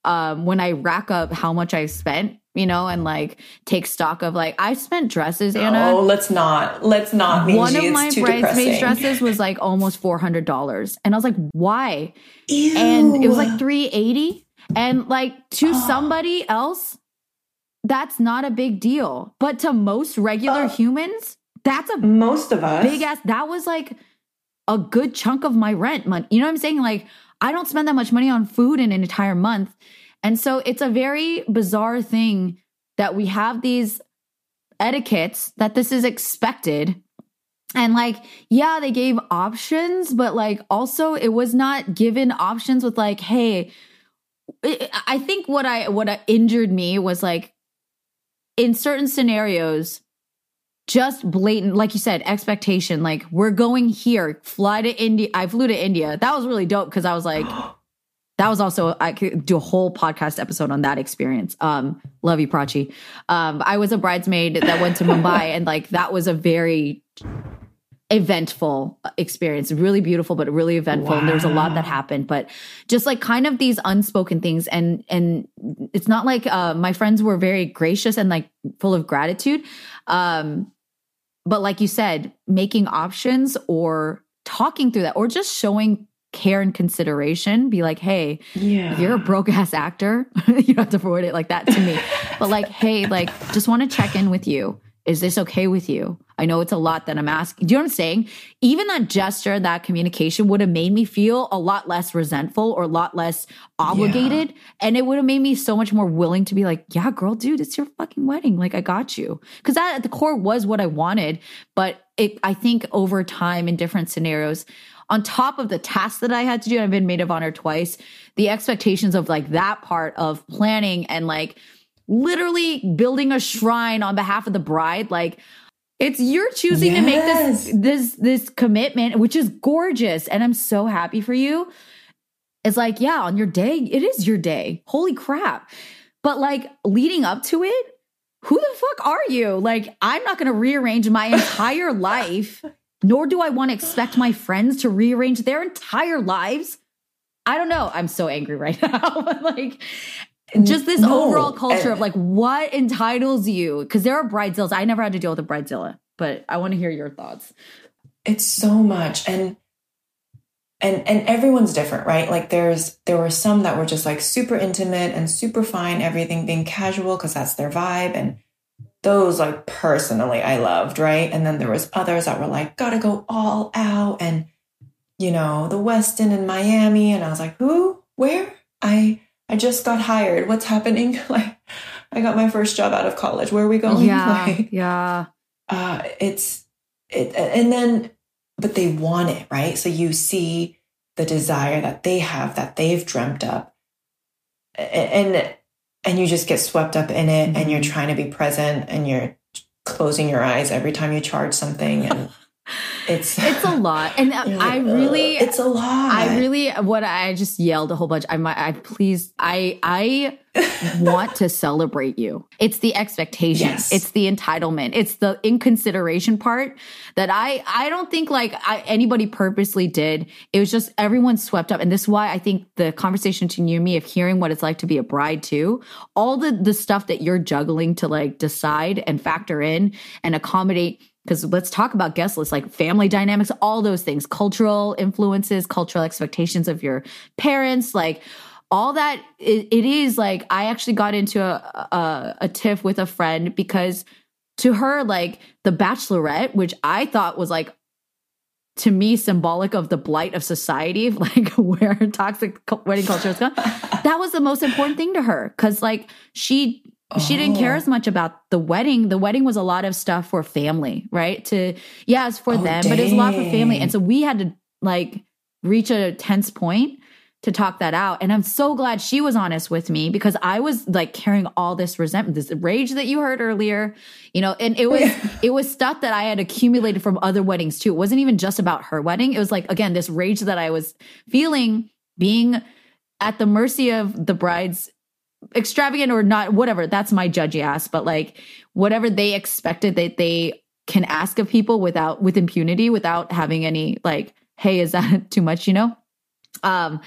um, when I rack up how much I've spent you know, and like take stock of like, I spent dresses, Anna. Oh, let's not. Let's not. Minji. One of my bridesmaids dresses was like almost four hundred dollars. And I was like, why? Ew. And it was like three hundred eighty dollars. And like to oh. somebody else, that's not a big deal. But to most regular oh. humans, that's a most of us big ass. That was like a good chunk of my rent money. You know what I'm saying? Like, I don't spend that much money on food in an entire month. And so it's a very bizarre thing that we have these etiquettes that this is expected. And like, yeah, they gave options, but like also it was not given options with like, hey, I think what I what injured me was like in certain scenarios, just blatant, like you said, expectation. Like, we're going here, fly to India. I flew to India. That was really dope because I was like, that was also, I could do a whole podcast episode on that experience. Um, love you, Prachi. Um, I was a bridesmaid that went to Mumbai and like that was a very eventful experience. Really beautiful, but really eventful. Wow. And there was a lot that happened, but just like kind of these unspoken things. And and it's not like uh, my friends were very gracious and like full of gratitude. Um, but like you said, making options or talking through that or just showing care and consideration, be like, hey, yeah. you're a broke ass actor. You don't have to forward it like that to me. But like, hey, like, just want to check in with you. Is this okay with you? I know it's a lot that I'm asking. Do you know what I'm saying? Even that gesture, that communication would have made me feel a lot less resentful or a lot less obligated. Yeah. And it would have made me so much more willing to be like, yeah, girl, dude, it's your fucking wedding. Like, I got you. Because that at the core was what I wanted. But it, I think over time in different scenarios, on top of the tasks that I had to do, and I've been maid of honor twice, the expectations of like that part of planning and like literally building a shrine on behalf of the bride, like, it's you're choosing yes. to make this this this commitment, which is gorgeous, and I'm so happy for you. It's like, yeah, on your day, it is your day. Holy crap. But like leading up to it, who the fuck are you? Like, I'm not going to rearrange my entire life, nor do I want to expect my friends to rearrange their entire lives. I don't know. I'm so angry right now. But like, just this no. overall culture of like, what entitles you? Because there are bridezillas. I never had to deal with a bridezilla, but I want to hear your thoughts. It's so much. And, and, and everyone's different, right? Like there's, there were some that were just like super intimate and super fine, everything being casual because that's their vibe. And those like personally I loved, right? And then there was others that were like, gotta go all out. And, you know, the Westin in Miami. And I was like, who, where? I, I just got hired. What's happening? Like, I got my first job out of college. Where are we going? Yeah, like, yeah. Uh, it's it, and then, but they want it, right? So you see the desire that they have, that they've dreamt up, and and you just get swept up in it, mm-hmm. and you're trying to be present, and you're closing your eyes every time you charge something, and. It's it's a lot, and like, I really it's a lot. I really what I just yelled a whole bunch. I'm I please I I want to celebrate you. It's the expectation. Yes. It's the entitlement. It's the inconsideration part that I I don't think like I, anybody purposely did. It was just everyone swept up, and this is why I think the conversation to you and me of hearing what it's like to be a bride too, all the the stuff that you're juggling to like decide and factor in and accommodate. Because let's talk about guest lists, like family dynamics, all those things, cultural influences, cultural expectations of your parents, like all that. It, it is like I actually got into a, a a tiff with a friend because to her, like the bachelorette, which I thought was like, to me, symbolic of the blight of society, like where toxic wedding culture has gone. That was the most important thing to her because like she... She didn't care as much about the wedding. The wedding was a lot of stuff for family, right? To yeah, it's for oh, them, dang. But it's a lot for family. And so we had to like reach a tense point to talk that out. And I'm so glad she was honest with me because I was like carrying all this resentment, this rage that you heard earlier, you know, and it was, it was stuff that I had accumulated from other weddings too. It wasn't even just about her wedding. It was like, again, this rage that I was feeling being at the mercy of the bride's extravagant or not, whatever, that's my judgy ass, but like whatever they expected that they can ask of people without, with impunity, without having any like, hey, is that too much, you know? Um,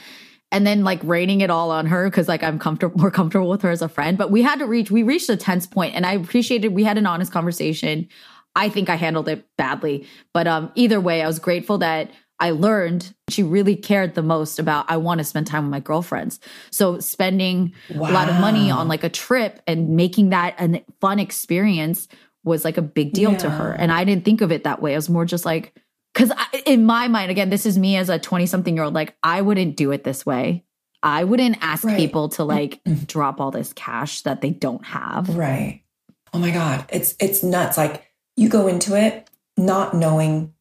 and then like raining it all on her because like I'm comfortable, more comfortable with her as a friend. But we had to reach, we reached a tense point, and I appreciated we had an honest conversation. I think I handled it badly, but um, either way, I was grateful that I learned she really cared the most about, I want to spend time with my girlfriends. So spending wow. a lot of money on like a trip and making that a fun experience was like a big deal yeah. to her. And I didn't think of it that way. I was more just like, because in my mind, again, this is me as a twenty-something-year-old, like, I wouldn't do it this way. I wouldn't ask right. people to like drop all this cash that they don't have. Right. Oh my God. It's, it's nuts. Like, you go into it not knowing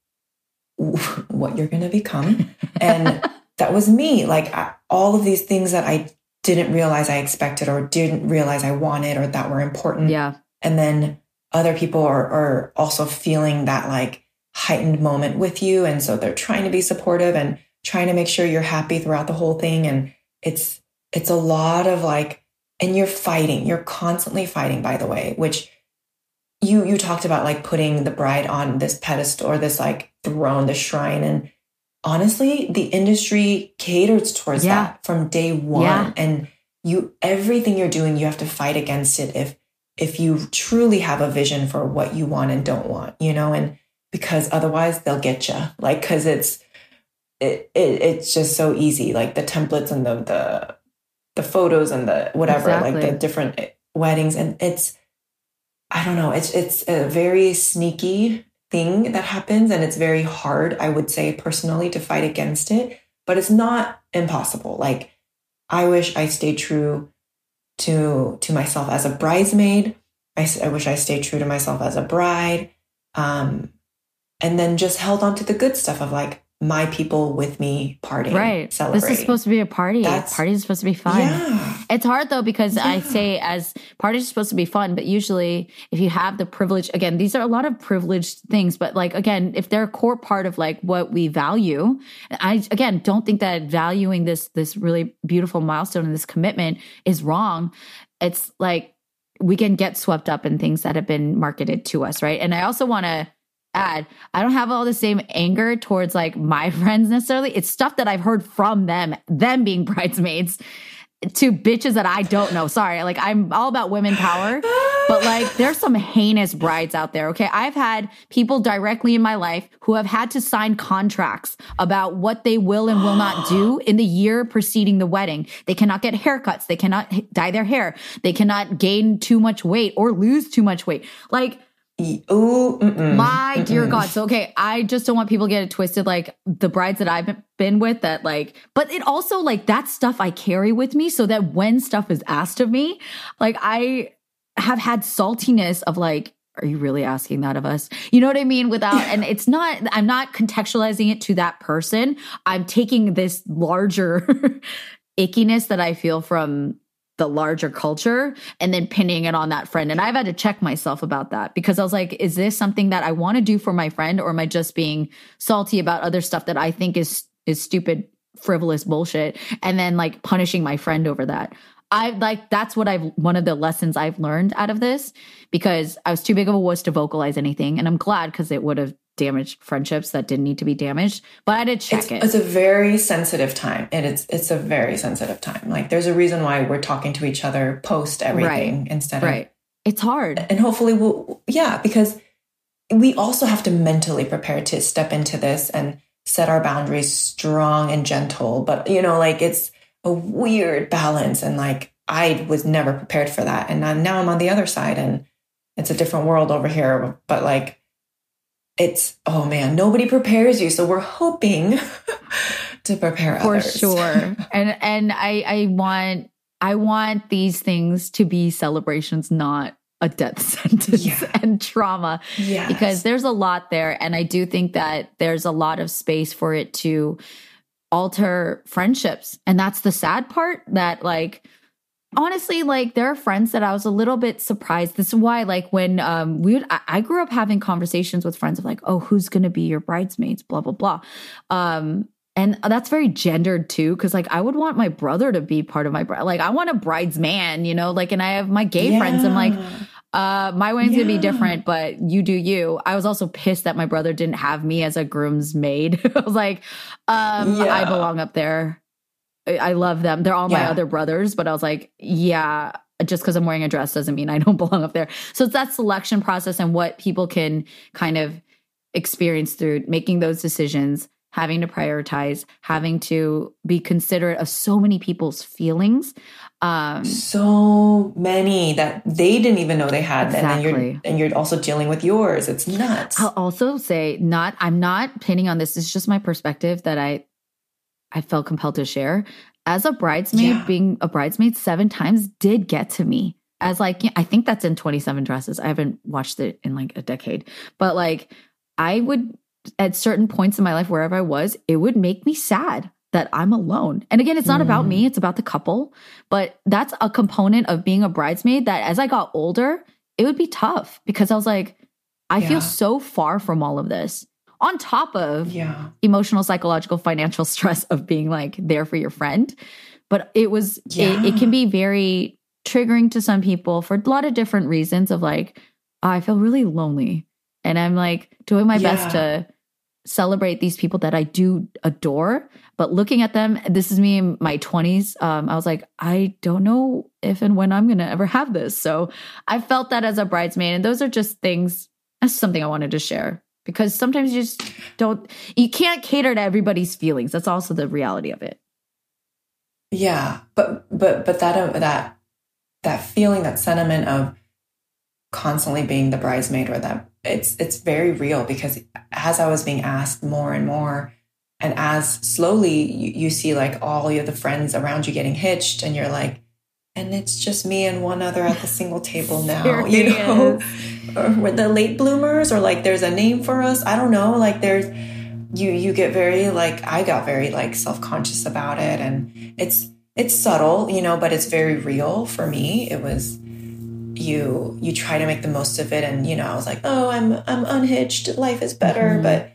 what you're going to become. And that was me. Like, I, all of these things that I didn't realize I expected or didn't realize I wanted or that were important. Yeah. And then other people are, are also feeling that like heightened moment with you. And so they're trying to be supportive and trying to make sure you're happy throughout the whole thing. And it's, it's a lot of like, and you're fighting, you're constantly fighting, by the way, which you, you talked about like putting the bride on this pedestal or this like throne, the shrine. And honestly, the industry caters towards yeah. that from day one. Yeah. And you, everything you're doing, you have to fight against it. If, if you truly have a vision for what you want and don't want, you know, and because otherwise they'll get you, like, cause it's, it, it it's just so easy. Like the templates and the, the, the photos and the whatever, exactly. like the different weddings. And it's, I don't know, it's, it's a very sneaky thing that happens. And it's very hard, I would say personally, to fight against it, but it's not impossible. Like, I wish I stayed true to, to myself as a bridesmaid. I, I wish I stayed true to myself as a bride. Um, and then just held on to the good stuff of like my people with me partying, right. celebrating. This is supposed to be a party. That's, party is supposed to be fun. Yeah. It's hard though, because yeah. I say as parties are supposed to be fun, but usually if you have the privilege, again, these are a lot of privileged things, but like, again, if they're a core part of like what we value, I, again, don't think that valuing this, this really beautiful milestone and this commitment is wrong. It's like, we can get swept up in things that have been marketed to us. Right. And I also want to add, I don't have all the same anger towards like my friends necessarily. It's stuff that I've heard from them, them being bridesmaids to bitches that I don't know. Sorry. Like, I'm all about women power, but like there's some heinous brides out there. Okay. I've had people directly in my life who have had to sign contracts about what they will and will not do in the year preceding the wedding. They cannot get haircuts. They cannot dye their hair. They cannot gain too much weight or lose too much weight. Like, Ooh, mm-mm, my mm-mm. dear God. So, okay. I just don't want people to get it twisted. Like the brides that I've been with that like, but it also like that stuff I carry with me so that when stuff is asked of me, like I have had saltiness of like, are you really asking that of us? You know what I mean? Without, and it's not, I'm not contextualizing it to that person. I'm taking this larger ickiness that I feel from the larger culture and then pinning it on that friend. And I've had to check myself about that because I was like, is this something that I want to do for my friend? Or am I just being salty about other stuff that I think is, is stupid, frivolous bullshit? And then like punishing my friend over that. I like, that's what I've, one of the lessons I've learned out of this, because I was too big of a wuss to vocalize anything. And I'm glad, because it would have damaged friendships that didn't need to be damaged, but I did check it's, it. It's a very sensitive time. And it's, it's a very sensitive time. Like, there's a reason why we're talking to each other post everything right. instead right. of, it's hard. And hopefully we'll, yeah, because we also have to mentally prepare to step into this and set our boundaries strong and gentle. But you know, like, it's a weird balance. And like, I was never prepared for that. And now I'm on the other side and it's a different world over here, but like, it's, oh man, nobody prepares you. So we're hoping to prepare for others. For sure. And and I I want I want these things to be celebrations, not a death sentence yeah. and trauma. Yes. Because there's a lot there. And I do think that there's a lot of space for it to alter friendships. And that's the sad part, that like, honestly, like, there are friends that I was a little bit surprised. This is why, like, when um, we would, I, I grew up having conversations with friends of like, oh, who's going to be your bridesmaids, blah, blah, blah. Um, and that's very gendered too. Cause like, I would want my brother to be part of my bride. Like, I want a bridesman, you know, like, and I have my gay yeah. friends. I'm like, uh, my wedding's yeah. going to be different, but you do you. I was also pissed that my brother didn't have me as a groom's maid. I was like, um, yeah. I belong up there. I love them. They're all my yeah. other brothers, but I was like, yeah, just because I'm wearing a dress doesn't mean I don't belong up there. So it's that selection process and what people can kind of experience through making those decisions, having to prioritize, having to be considerate of so many people's feelings. Um, so many that they didn't even know they had. Exactly. And you're, and you're also dealing with yours. It's nuts. I'll also say not, I'm not pinning on this. It's just my perspective that I, I felt compelled to share as a bridesmaid. Yeah. Being a bridesmaid seven times did get to me as like, I think that's in twenty-seven dresses. I haven't watched it in like a decade, but like I would, at certain points in my life, wherever I was, it would make me sad that I'm alone. And again, it's not mm. about me, it's about the couple. But that's a component of being a bridesmaid that as I got older, it would be tough because I was like, I yeah. feel so far from all of this. On top of yeah. emotional, psychological, financial stress of being like there for your friend. But it was, yeah. it, it can be very triggering to some people for a lot of different reasons of like, oh, I feel really lonely. And I'm like doing my yeah. best to celebrate these people that I do adore, but looking at them, this is me in my twenties. Um, I was like, I don't know if and when I'm going to ever have this. So I felt that as a bridesmaid. And those are just things, that's something I wanted to share because sometimes you just don't, you can't cater to everybody's feelings. That's also the reality of it. Yeah. But, but, but that, that, that feeling, that sentiment of constantly being the bridesmaid or that, It's it's very real because as I was being asked more and more, and as slowly you, you see like all your the friends around you getting hitched, and you're like, and it's just me and one other at the single table now, sure you know, is. Or we're the late bloomers, or like there's a name for us. I don't know. Like there's you you get very like I got very like self-conscious about it, and it's it's subtle, you know, but it's very real for me. It was. You you try to make the most of it, and you know I was like, oh, I'm I'm unhitched. Life is better, mm-hmm. but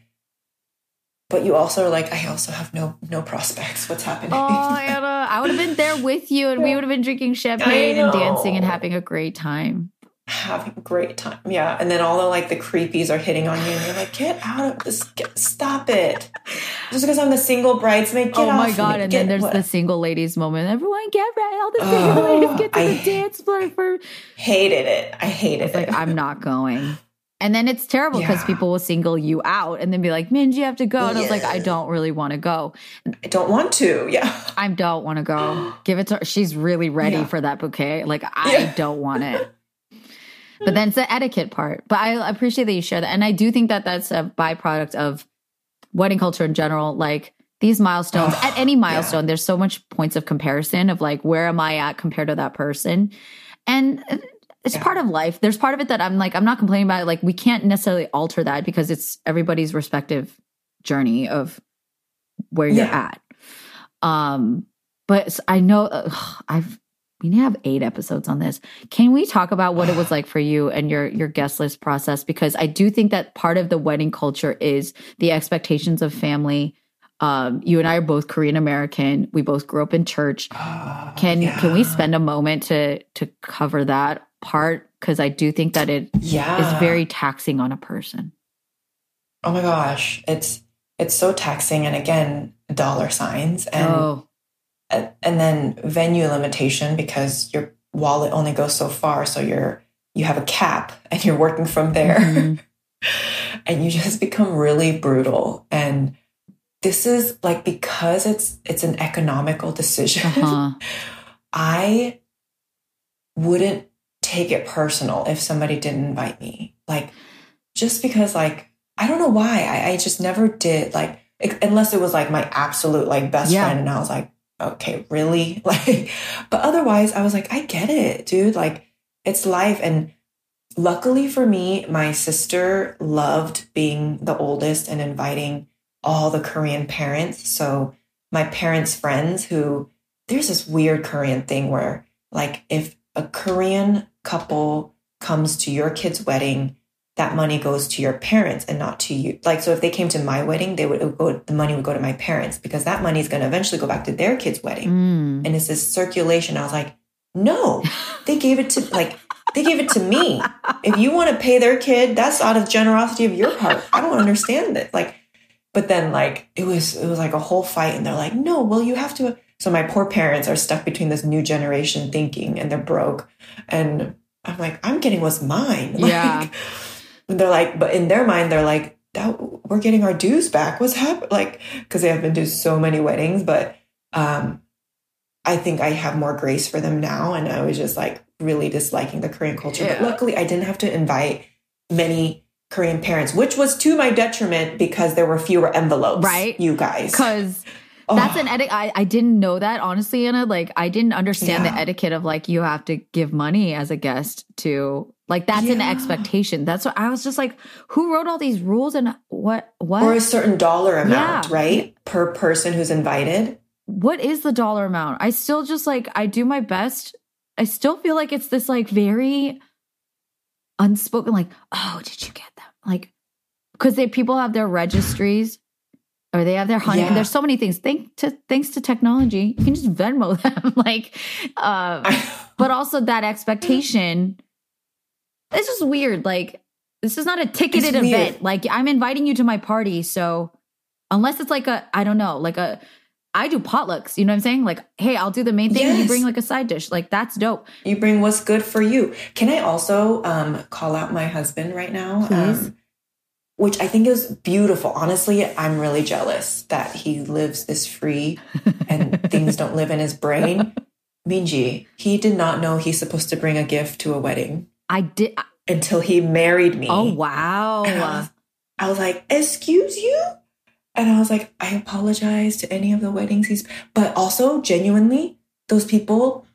but you also are like, I also have no no prospects. What's happening? Oh, Anna, I would have been there with you, and we would have been drinking champagne and dancing and having a great time. Having a great time, yeah. And then all the like the creepies are hitting on you, and you're like, get out of this, get, stop it. Just because I'm the single bridesmaid, get oh off my god! Me. And get, then there's what? the single ladies moment. Everyone get ready. All the single oh, ladies get to I the dance floor. For hated it. I hated it's it. Like I'm not going. And then it's terrible because yeah. people will single you out and then be like, "Minji, you have to go." And yeah. I was like, I don't really want to go. I don't want to. Yeah, I don't want to go. Give it to her. She's really ready yeah. for that bouquet. Like I yeah. don't want it. But then it's the etiquette part. But I appreciate that you share that. And I do think that that's a byproduct of wedding culture in general. Like these milestones, at any milestone, yeah. there's so much points of comparison of like, where am I at compared to that person? And it's yeah. part of life. There's part of it that I'm like, I'm not complaining about it. Like we can't necessarily alter that because it's everybody's respective journey of where yeah. you're at. Um, but I know ugh, I've, we need to have eight episodes on this. Can we talk about what it was like for you and your your guest list process? Because I do think that part of the wedding culture is the expectations of family. Um, you and I are both Korean American. We both grew up in church. Uh, can yeah. can we spend a moment to to cover that part? Because I do think that it yeah. is very taxing on a person. Oh my gosh, it's it's so taxing. And again, dollar signs and. Oh. And then venue limitation because your wallet only goes so far. So you're, you have a cap and you're working from there mm-hmm. and you just become really brutal. And this is like, because it's, it's an economical decision. Uh-huh. I wouldn't take it personal if somebody didn't invite me. Like, just because like, I don't know why I, I just never did like, it, unless it was like my absolute like best yeah. friend. And I was like, okay, really? Like, but otherwise I was like, I get it, dude. Like it's life. And luckily for me, my sister loved being the oldest and inviting all the Korean parents. So my parents' friends who there's this weird Korean thing where like, if a Korean couple comes to your kid's wedding, that money goes to your parents and not to you. Like, so if they came to my wedding, they would, it would go, the money would go to my parents because that money is going to eventually go back to their kid's wedding. Mm. And it's this circulation. I was like, no, they gave it to like, they gave it to me. If you want to pay their kid, that's out of generosity of your part. I don't understand it. Like, but then like, it was, it was like a whole fight and they're like, no, well you have to, So my poor parents are stuck between this new generation thinking, and they're broke. And I'm like, I'm getting what's mine. Yeah. Like, and they're like, but in their mind, they're like, that, we're getting our dues back. What's happened? Like, because they have been to so many weddings, but um, I think I have more grace for them now. And I was just like really disliking the Korean culture. Yeah. But luckily, I didn't have to invite many Korean parents, which was to my detriment because there were fewer envelopes. Right. You guys. Because oh. that's an etiquette. I, I didn't know that, honestly, Anna. Like, I didn't understand yeah. the etiquette of like, you have to give money as a guest to. Like, that's yeah. an expectation. That's what I was just like, who wrote all these rules and what, what? Or a certain dollar amount, yeah. right? Per person who's invited. What is the dollar amount? I still just like, I do my best. I still feel like it's this like very unspoken, like, oh, did you get them? Like, because they people have their registries or they have their honey. Yeah. There's so many things. Thank to, thanks to technology, you can just Venmo them. Like, uh, but also that expectation. It's just weird. Like, this is not a ticketed event. Like, I'm inviting you to my party. So unless it's like a, I don't know, like a, I do potlucks, you know what I'm saying? Like, hey, I'll do the main thing. Yes. You bring like a side dish. Like, that's dope. You bring what's good for you. Can I also um, call out my husband right now? Please. Um, which I think is beautiful. Honestly, I'm really jealous that he lives this free and things don't live in his brain. Minji, he did not know he's supposed to bring a gift to a wedding. I did I, until he married me. Oh, wow. I was, I was like, excuse you? And I was like, I apologize to any of the weddings he's, but also genuinely, those people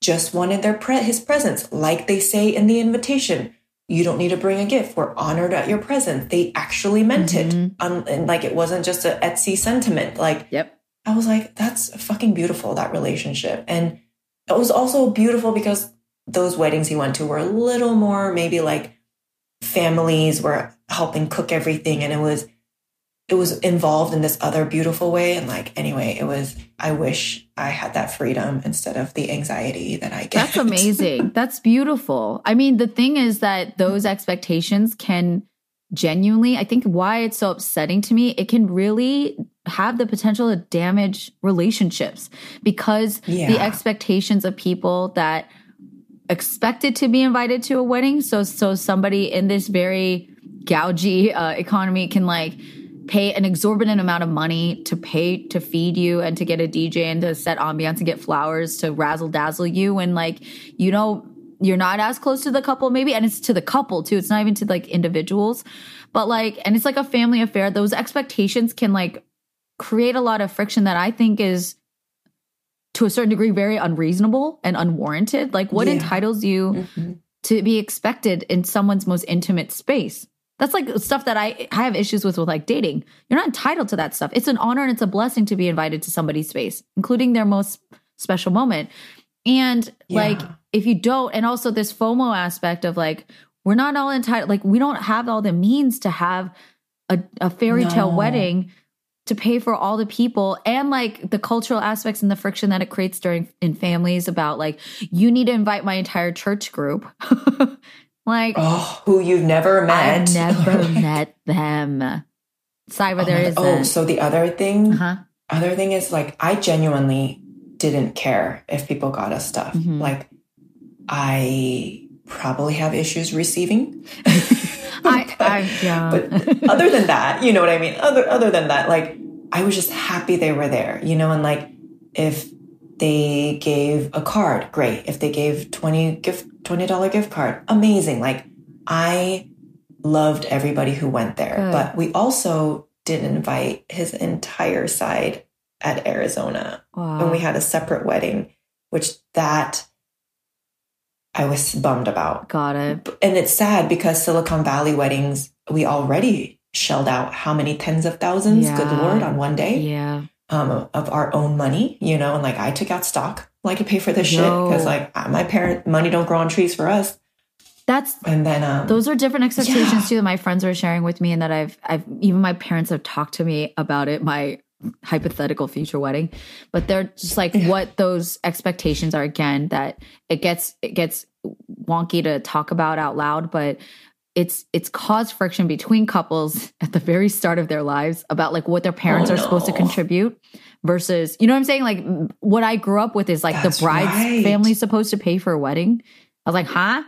just wanted their pre- his presence. Like they say in the invitation, you don't need to bring a gift. We're honored at your presence. They actually meant mm-hmm. it. Um, and like, it wasn't just an Etsy sentiment. Like, yep. I was like, that's fucking beautiful, that relationship. And it was also beautiful because those weddings he went to were a little more, maybe like families were helping cook everything. And it was, it was involved in this other beautiful way. And like, anyway, it was, I wish I had that freedom instead of the anxiety that I get. That's amazing. That's beautiful. I mean, the thing is that those expectations can genuinely, I think why it's so upsetting to me, it can really have the potential to damage relationships because yeah. the expectations of people that expected to be invited to a wedding. So, so somebody in this very gougy uh, economy can like pay an exorbitant amount of money to pay to feed you and to get a D J and to set ambiance and get flowers to razzle dazzle you. And like, you know, you're not as close to the couple maybe. And it's to the couple too. It's not even to like individuals, but like, and it's like a family affair. Those expectations can like create a lot of friction that I think is to a certain degree, very unreasonable and unwarranted. Like what yeah. entitles you mm-hmm. to be expected in someone's most intimate space? That's like stuff that I, I have issues with, with like dating. You're not entitled to that stuff. It's an honor and it's a blessing to be invited to somebody's space, including their most special moment. And yeah. like, if you don't, and also this FOMO aspect of like, we're not all entitled. Like we don't have all the means to have a, a fairy tale no. wedding to pay for all the people and like the cultural aspects and the friction that it creates during in families about like, you need to invite my entire church group. Like, oh, who you've never met. I've never met them. Cyber, oh there is. Oh, so the other thing, uh-huh. other thing is like, I genuinely didn't care if people got us stuff. Mm-hmm. Like I probably have issues receiving. I, I, yeah. But other than that, you know what I mean? Other other than that, like, I was just happy they were there, you know? And like, if they gave a card, great. If they gave twenty gift, twenty dollars gift card, amazing. Like, I loved everybody who went there. Good. But we also didn't invite his entire side at Arizona. Wow. When we had a separate wedding, which that... I was bummed about. Got it. And it's sad because Silicon Valley weddings, we already shelled out how many tens of thousands, yeah. good Lord, on one day yeah. um, of our own money, you know? And like, I took out stock, like to pay for this Yo. shit because like my parent money don't grow on trees for us. That's, and then, um, those are different expectations yeah. too that my friends were sharing with me and that I've, I've, even my parents have talked to me about it, my hypothetical future wedding, but they're just like yeah. what those expectations are again, that it gets, it gets wonky to talk about out loud, but it's, it's caused friction between couples at the very start of their lives about like what their parents oh, are no. supposed to contribute versus, you know what I'm saying? Like, what I grew up with is like that's the bride's right. family's supposed to pay for a wedding. I was like, huh?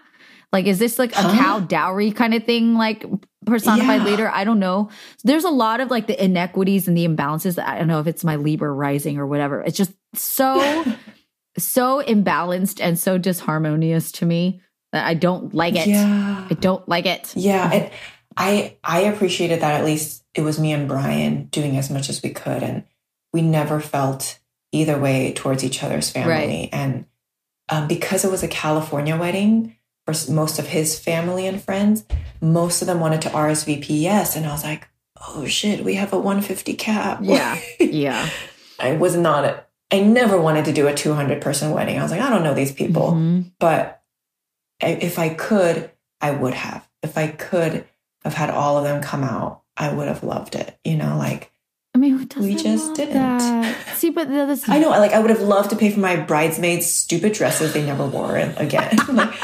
Like, is this like huh? a cow dowry kind of thing? Like personified yeah. later? I don't know. There's a lot of like the inequities and the imbalances. I don't know if it's my Libra rising or whatever. It's just so, so imbalanced and so disharmonious to me that I don't like it. Yeah. I don't like it. Yeah. And I, I appreciated that at least it was me and Bryan doing as much as we could. And we never felt either way towards each other's family. Right. And um, because it was a California wedding for most of his family and friends, most of them wanted to R S V P. Yes. And I was like, oh shit, we have a one fifty cap. Yeah. Yeah. I was not, a, I never wanted to do a two hundred person wedding. I was like, I don't know these people, mm-hmm. but if I could, I would have, if I could have had all of them come out, I would have loved it. You know, like, I mean, who doesn't we just didn't. That? See, but the other side. I know, like, I would have loved to pay for my bridesmaids' stupid dresses they never wore again. Like,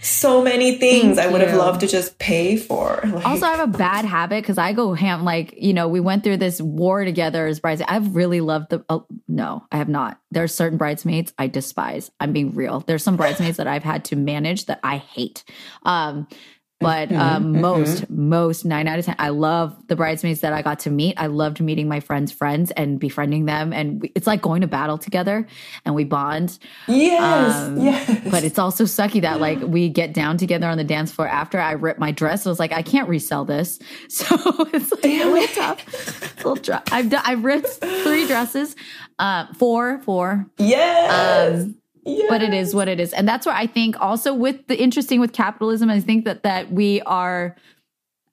so many things Thank I would you. Have loved to just pay for. Like, also, I have a bad habit because I go ham. Like, you know, we went through this war together as bridesmaids. I've really loved the. Oh, no, I have not. There are certain bridesmaids I despise. I'm being real. There's some bridesmaids that I've had to manage that I hate. Um, But um, mm-hmm. most, most nine out of ten, I love the bridesmaids that I got to meet. I loved meeting my friends' friends and befriending them. And we, it's like going to battle together and we bond. Yes, um, yes. But it's also sucky that like we get down together on the dance floor after I ripped my dress. I was like, I can't resell this. So it's like a little tough. It's a little dry. I've, done, I've ripped three dresses, uh, four, four. Yes. Um, Yes. But it is what it is. And that's where I think also with the interesting with capitalism, I think that that we are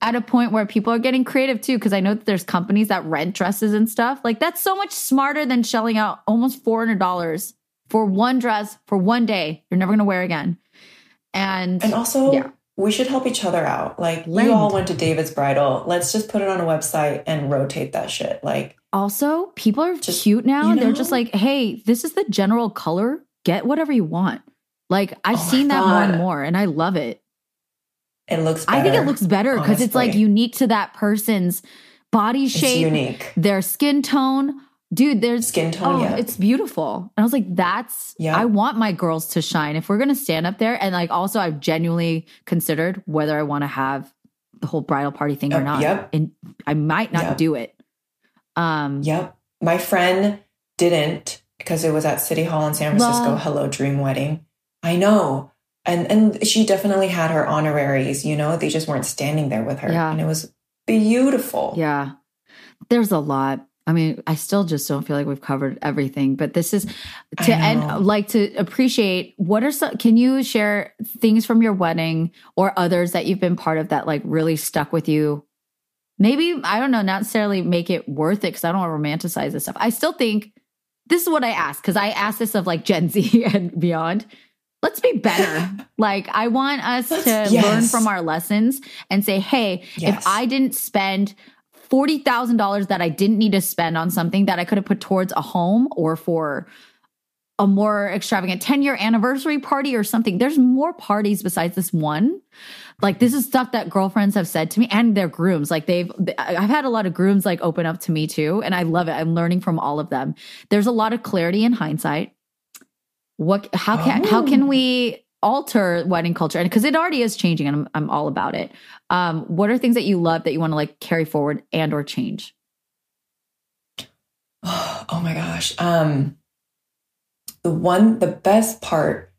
at a point where people are getting creative too. Because I know that there's companies that rent dresses and stuff. Like that's so much smarter than shelling out almost four hundred dollars for one dress for one day you're never going to wear again. And and also yeah. we should help each other out. Like Linda. You all went to David's Bridal. Let's just put it on a website and rotate that shit. Like also people are just, cute now. You know? They're just like, hey, this is the general color. Get whatever you want. Like, I've oh seen that God. More and more, and I love it. It looks better. I think it looks better because it's, like, unique to that person's body shape. It's unique. Their skin tone. Dude, there's... Skin tone, oh, yeah. It's beautiful. And I was like, that's... Yeah. I want my girls to shine. If we're going to stand up there, and, like, also I've genuinely considered whether I want to have the whole bridal party thing uh, or not. Yep. And I might not yep. do it. Um, yep. My friend didn't. Because it was at City Hall in San Francisco. Wow. Hello, dream wedding. I know. And and she definitely had her honoraries, you know? They just weren't standing there with her. Yeah. And it was beautiful. Yeah. There's a lot. I mean, I still just don't feel like we've covered everything. But this is to end, like to appreciate what are some, can you share things from your wedding or others that you've been part of that like really stuck with you? Maybe, I don't know, not necessarily make it worth it because I don't want to romanticize this stuff. I still think this is what I ask, because I ask this of like Gen Z and beyond. Let's be better. Like, I want us Let's, to yes. learn from our lessons and say, hey, yes. if I didn't spend forty thousand dollars that I didn't need to spend on something that I could have put towards a home or for a more extravagant ten-year anniversary party or something, there's more parties besides this one. Like, this is stuff that girlfriends have said to me and their grooms. Like, they've, I've had a lot of grooms like open up to me too. And I love it. I'm learning from all of them. There's a lot of clarity and hindsight. What, how can, oh. how can we alter wedding culture? And cause it already is changing and I'm, I'm all about it. Um, what are things that you love that you want to like carry forward and or change? Oh my gosh. Um, the one, the best part,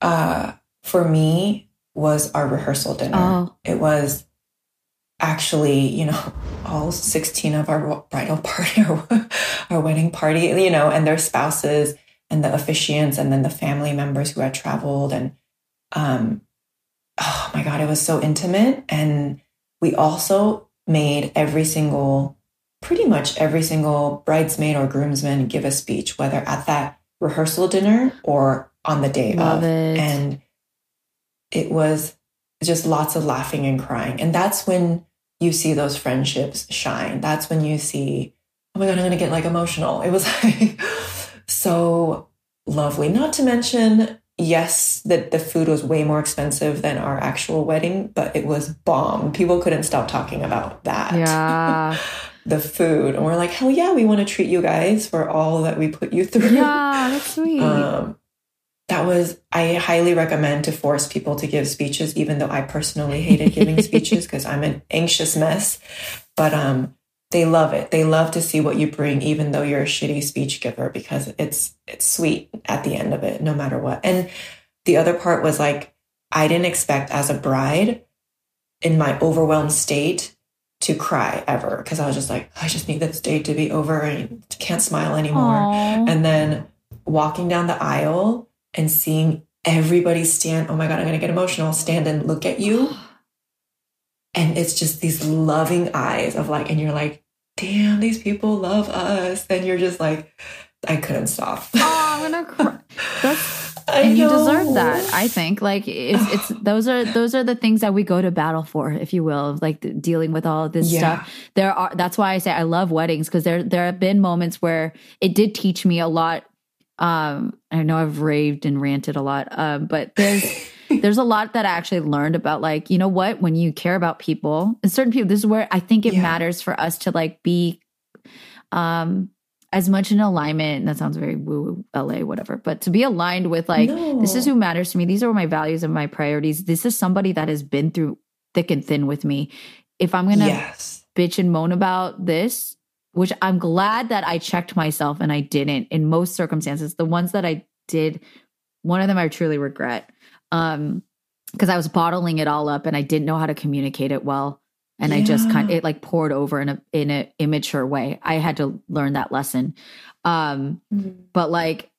uh, for me, was our rehearsal dinner. Oh. It was actually, you know, all sixteen of our bridal party, our, our wedding party, you know, and their spouses and the officiants and then the family members who had traveled. And, um, oh my God, it was so intimate. And we also made every single, pretty much every single bridesmaid or groomsman give a speech, whether at that rehearsal dinner or on the day Love of. It. And it was just lots of laughing and crying. And that's when you see those friendships shine. That's when you see, oh my God, I'm going to get like emotional. It was like so lovely. Not to mention, yes, that the food was way more expensive than our actual wedding, but it was bomb. People couldn't stop talking about that. Yeah. the food. And we're like, hell yeah, we want to treat you guys for all that we put you through. Yeah, that's sweet. Um, that was, I highly recommend to force people to give speeches, even though I personally hated giving speeches because I'm an anxious mess. But um, they love it. They love to see what you bring, even though you're a shitty speech giver, because it's it's sweet at the end of it, no matter what. And the other part was like, I didn't expect as a bride in my overwhelmed state to cry ever, because I was just like, I just need this day to be over and can't smile anymore. Aww. And then walking down the aisle and seeing everybody stand, oh my God, I'm going to get emotional, stand and look at you. And it's just these loving eyes of like, and you're like, damn, these people love us. And you're just like, I couldn't stop. Oh, I'm going to cry. That's, I and know. You deserve that, I think. Like, it's, it's those are those are the things that we go to battle for, if you will, like dealing with all of this yeah. stuff. There are that's why I say I love weddings, because there there have been moments where it did teach me a lot. Um, I know I've raved and ranted a lot, um, but there's there's a lot that I actually learned about, like, you know what, when you care about people and certain people, this is where I think it yeah. matters for us to like be um as much in alignment. And that sounds very woo L A, whatever, but to be aligned with like, no. this is who matters to me. These are my values and my priorities. This is somebody that has been through thick and thin with me. If I'm going to yes. bitch and moan about this, which I'm glad that I checked myself and I didn't in most circumstances, the ones that I did, one of them I truly regret. Um, cause I was bottling it all up and I didn't know how to communicate it well. And yeah. I just kind of, it like poured over in a, in an immature way. I had to learn that lesson. Um, mm-hmm. But like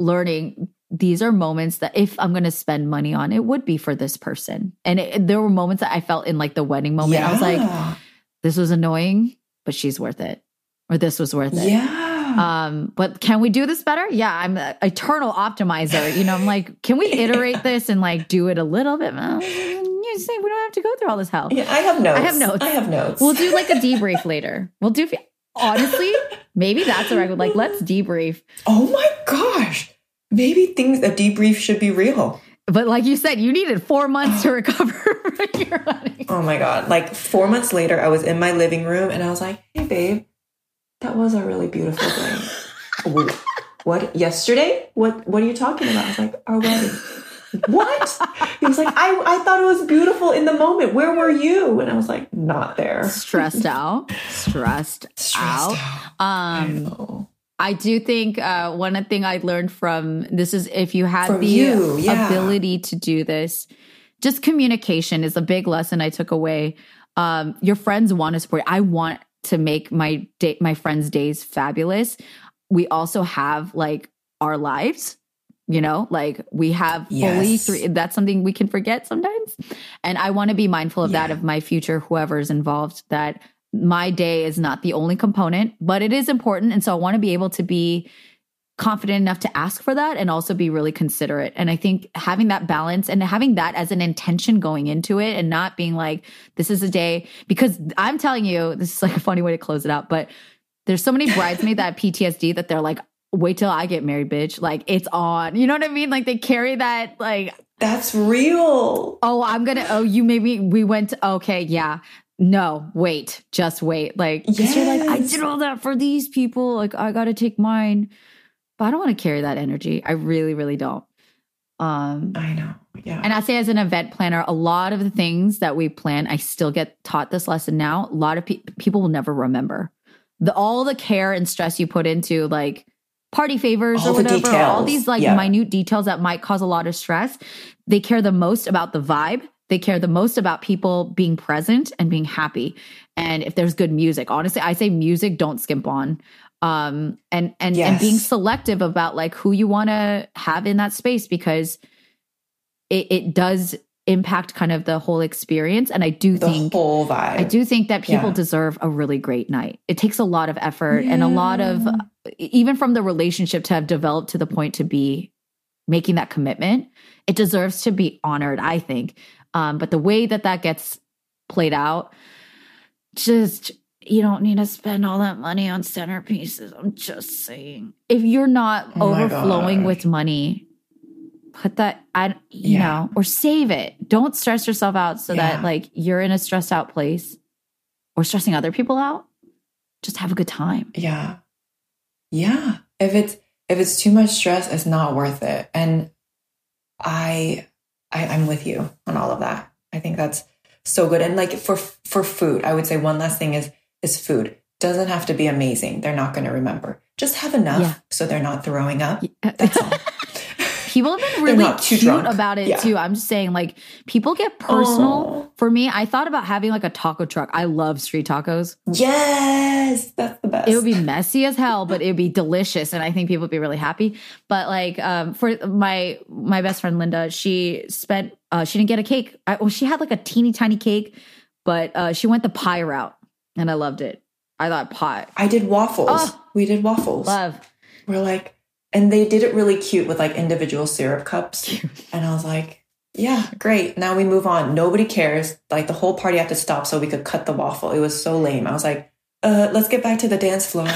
learning, these are moments that if I'm going to spend money on, it would be for this person. And it, there were moments that I felt in like the wedding moment. Yeah. I was like, this was annoying, but she's worth it. Or this was worth it. Yeah. Um, but can we do this better? Yeah. I'm an eternal optimizer. You know, I'm like, can we iterate yeah. this and like do it a little bit? Say we don't have to go through all this hell. Yeah, I have notes. I have notes. I have notes. We'll do like a debrief later. We'll do, honestly, maybe that's a record. Like, let's debrief. Oh my gosh. Maybe things, a debrief should be real. But like you said, you needed four months to recover from your wedding. Oh my God. Like four months later, I was in my living room and I was like, hey babe, that was a really beautiful thing. What? Yesterday? What, what are you talking about? I was like, our wedding. What? He was like, I, I thought it was beautiful in the moment. Where were you? And I was like, not there. Stressed out. Stressed, Stressed out. out. Um, I, I do think uh, one thing I learned from this is if you had from the you, yeah. ability to do this, just communication is a big lesson I took away. Um, your friends want to support. I want to make my day, my friends' days fabulous. We also have like our lives. You know, like we have yes. fully three, that's something we can forget sometimes. And I want to be mindful of yeah. that, of my future, whoever's involved, that my day is not the only component, but it is important. And so I want to be able to be confident enough to ask for that and also be really considerate. And I think having that balance and having that as an intention going into it and not being like, this is a day, because I'm telling you, this is like a funny way to close it out, but there's so many bridesmaids that have P T S D that they're like, wait till I get married, bitch. Like, it's on. You know what I mean? Like, they carry that, like... That's real. Oh, I'm gonna... Oh, you maybe... We went... To, okay, yeah. No, wait. Just wait. Like, yes. you're like, I did all that for these people. Like, I gotta take mine. But I don't want to carry that energy. I really, really don't. Um, I know. Yeah. And I say as an event planner, a lot of the things that we plan, I still get taught this lesson now. A lot of pe- people will never remember. The all the care and stress you put into, like... party favors all or whatever, the all these like yeah. minute details that might cause a lot of stress. They care the most about the vibe. They care the most about people being present and being happy. And if there's good music, honestly, I say music, don't skimp on. Um, and, and, yes. and being selective about like who you want to have in that space, because it, it does impact kind of the whole experience. And I do the think, whole vibe. I do think that people yeah. deserve a really great night. It takes a lot of effort yeah. and a lot of, even from the relationship to have developed to the point to be making that commitment, it deserves to be honored, I think. Um, but the way that that gets played out, just, you don't need to spend all that money on centerpieces. I'm just saying, if you're not oh overflowing with money, put that, I, you yeah. know, or save it. Don't stress yourself out so yeah. that like you're in a stressed out place or stressing other people out. just have a good time. Yeah. Yeah. If it's, if it's too much stress, it's not worth it. And I, I I'm with you on all of that. I think that's so good. And like for, for food, I would say one last thing is, is food doesn't have to be amazing. They're not going to remember. Just have enough yeah. so they're not throwing up. Yeah. That's all. People have been really cute drunk. about it yeah. too. I'm just saying, like, people get personal. Aww. For me, I thought about having like a taco truck. I love street tacos. Yes, that's the best. It would be messy as hell, but it would be delicious, and I think people would be really happy. But like, um, for my my best friend Linda, she spent uh, she didn't get a cake. I, well, she had like a teeny tiny cake, but uh, she went the pie route, and I loved it. I thought pie. I did waffles. Oh, we did waffles. Love. We're like. And they did it really cute with like individual syrup cups. Cute. And I was like, yeah, great. Now we move on. Nobody cares. Like the whole party had to stop so we could cut the waffle. It was so lame. I was like, uh, let's get back to the dance floor.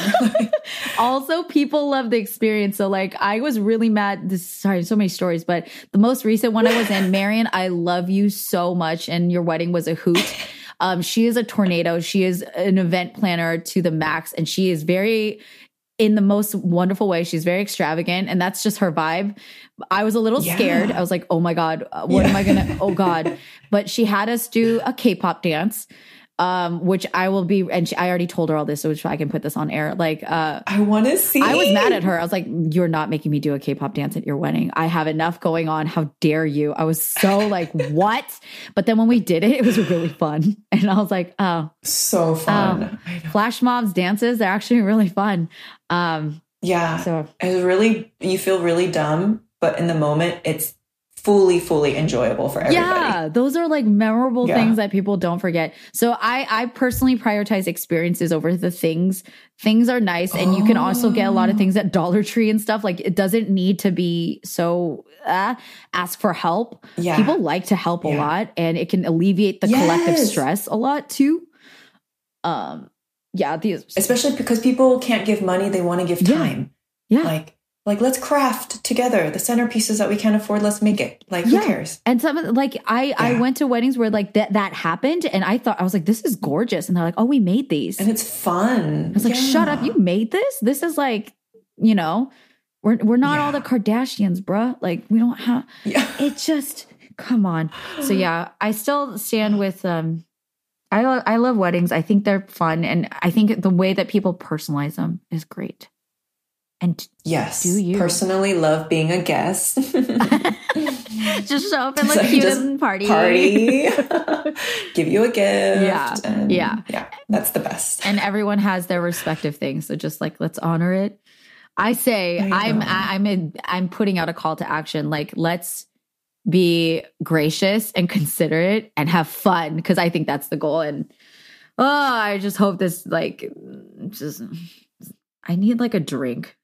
Also, people love the experience. So like I was really mad. This sorry, so many stories, but the most recent one I was in, Marion, I love you so much. And your wedding was a hoot. Um, she is a tornado. She is an event planner to the max. And she is very... in the most wonderful way. She's very extravagant, and that's just her vibe. I was a little yeah. scared. I was like, oh my God, what yeah. am I going to, oh God. But she had us do a K-pop dance, um, which I will be, and she, I already told her all this, so I can put this on air. Like, uh, I want to see. I was mad at her. I was like, you're not making me do a K-pop dance at your wedding. I have enough going on. How dare you? I was so like, what? But then when we did it, it was really fun. And I was like, oh. So fun. Um, I know. Flash mobs, dances, they're actually really fun. Um, yeah, so it's really, you feel really dumb, but in the moment it's fully, fully enjoyable for everybody. Yeah, those are like memorable yeah. things that people don't forget. So I, I personally prioritize experiences over the things. Things are nice. And oh. you can also get a lot of things at Dollar Tree and stuff. Like it doesn't need to be so, uh, ask for help. Yeah. People like to help yeah. a lot, and it can alleviate the yes. collective stress a lot too. Um, Yeah, these especially because people can't give money, they want to give time. Yeah. yeah. Like like let's craft together the centerpieces that we can't afford, let's make it. Like yeah. who cares? And some like I yeah. I went to weddings where like that that happened, and I thought I was like, this is gorgeous, and they're like, oh, we made these. And it's fun. I was like, yeah. shut up, you made this? This is like, you know, we're we're not yeah. all the Kardashians, bruh. Like we don't have yeah. it just come on. So yeah, I still stand with um I, lo- I love weddings. I think they're fun. And I think the way that people personalize them is great. And t- yes, do you personally love being a guest? Just show up and look so cute and party. Party. Give you a gift. Yeah. And yeah. Yeah. That's the best. And everyone has their respective things. So just like, let's honor it. I say, I I'm, I'm, in, I'm putting out a call to action. Like, let's be gracious and considerate and have fun, because I think that's the goal. And oh, I just hope this, like, just I need like a drink.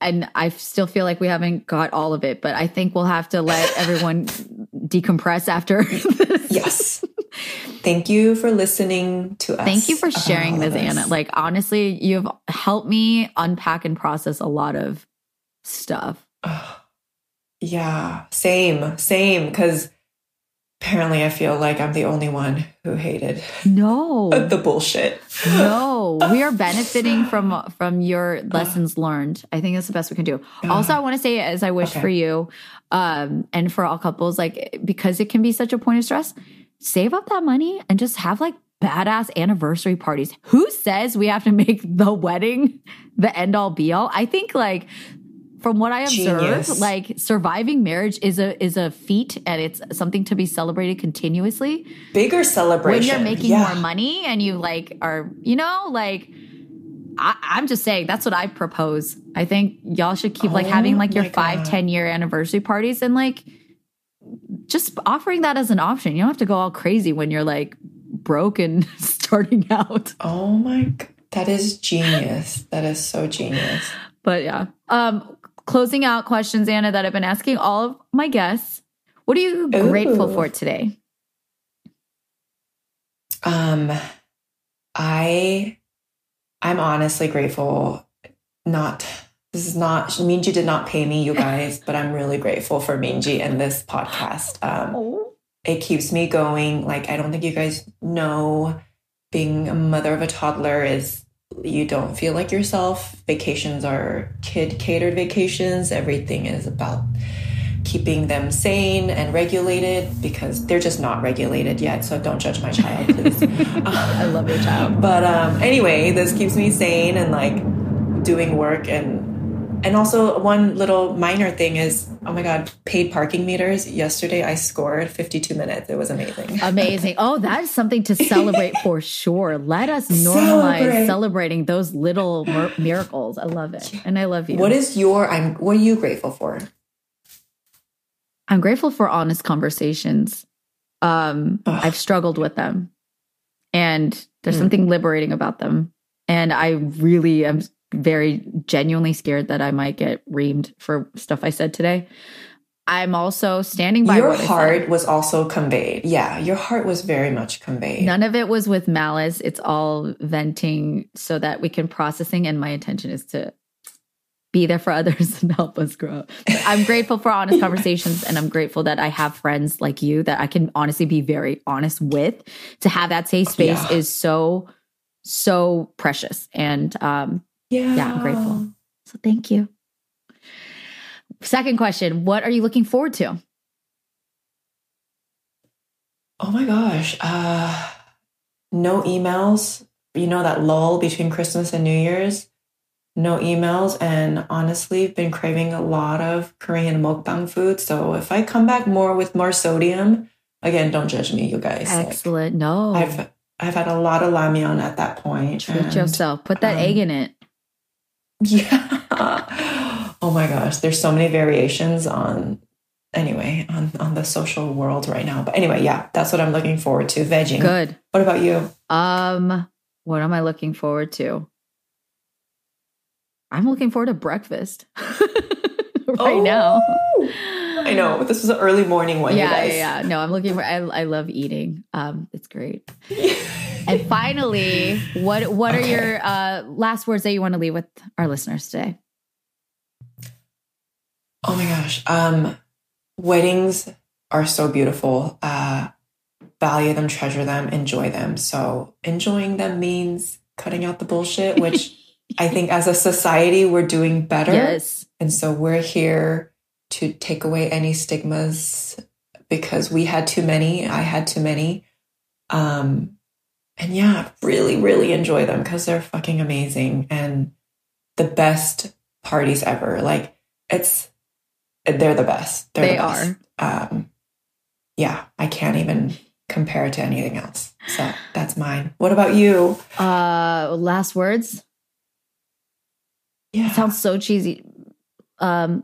And I still feel like we haven't got all of it, but I think we'll have to let everyone decompress after this. Yes. Thank you for listening to us. Thank you for sharing this, Anna. Like, honestly, you've helped me unpack and process a lot of stuff. Yeah, same, same. Because apparently I feel like I'm the only one who hated no the bullshit. No, we are benefiting from from your lessons learned. I think that's the best we can do. Also, I want to say, as I wish okay. for you um, and for all couples, like, because it can be such a point of stress, save up that money and just have like badass anniversary parties. Who says we have to make the wedding the end all be all? I think like... From what I observe, Genius. like surviving marriage is a is a feat, and it's something to be celebrated continuously. Bigger celebration. When you're making yeah. more money and you like are, you know, like I, I'm just saying, that's what I propose. I think y'all should keep oh, like having like your five, ten year anniversary parties, and like just offering that as an option. You don't have to go all crazy when you're like broke and starting out. Oh my God. That is genius. That is so genius. But yeah. Um, Closing out questions, Anna, that I've been asking all of my guests. What are you Ooh. grateful for today? Um, I, I'm honestly grateful. Not, this is not, Minji did not pay me, you guys, but I'm really grateful for Minji and this podcast. Um, oh. It keeps me going. Like, I don't think you guys know being a mother of a toddler is you don't feel like yourself. Vacations are kid-catered vacations. Everything is about keeping them sane and regulated because they're just not regulated yet. So don't judge my child, please. I love your child. But um, anyway, this keeps me sane and like doing work. And, and also one little minor thing is, oh my God, paid parking meters. Yesterday I scored fifty-two minutes. It was amazing. Amazing. Oh, that is something to celebrate for sure. Let us normalize celebrate. celebrating those little mir- miracles. I love it. And I love you. What is your, I'm, what are you grateful for? I'm grateful for honest conversations. Um, I've struggled with them, and there's mm. something liberating about them. And I really am very genuinely scared that I might get reamed for stuff I said today. I'm also standing by your heart was also conveyed. Yeah, your heart was very much conveyed. None of it was with malice. It's all venting so that we can processing. And my intention is to be there for others and help us grow. So I'm grateful for honest conversations, and I'm grateful that I have friends like you that I can honestly be very honest with. To have that safe space yeah. is so, so precious. And um, yeah. yeah, I'm grateful. So thank you. Second question, what are you looking forward to? Oh my gosh. Uh, no emails. You know, that lull between Christmas and New Year's. No emails, and honestly, been craving a lot of Korean mukbang food. So if I come back more with more sodium, again, don't judge me, you guys. Excellent. Like, no, I've I've had a lot of ramyeon at that point. Treat and, yourself. Put that um, egg in it. Yeah. Oh my gosh, there's so many variations on. Anyway, on on the social world right now. But anyway, yeah, that's what I'm looking forward to. Vegging. Good. What about you? Um, what am I looking forward to? I'm looking forward to breakfast right oh, now. I know. This is an early morning one, yeah, you guys. Yeah, yeah. No, I'm looking for, I, I love eating. Um, it's great. And finally, what what okay. are your uh, last words that you want to leave with our listeners today? Oh my gosh. Um, weddings are so beautiful. Uh, value them, treasure them, enjoy them. So enjoying them means cutting out the bullshit, which... I think as a society, we're doing better. Yes. And so we're here to take away any stigmas because we had too many. I had too many. Um, and yeah, really, really enjoy them because they're fucking amazing and the best parties ever. Like it's, they're the best. They're they the best. are. Um, yeah, I can't even compare to anything else. So that's mine. What about you? Uh, last words? Yeah. It sounds so cheesy. Um,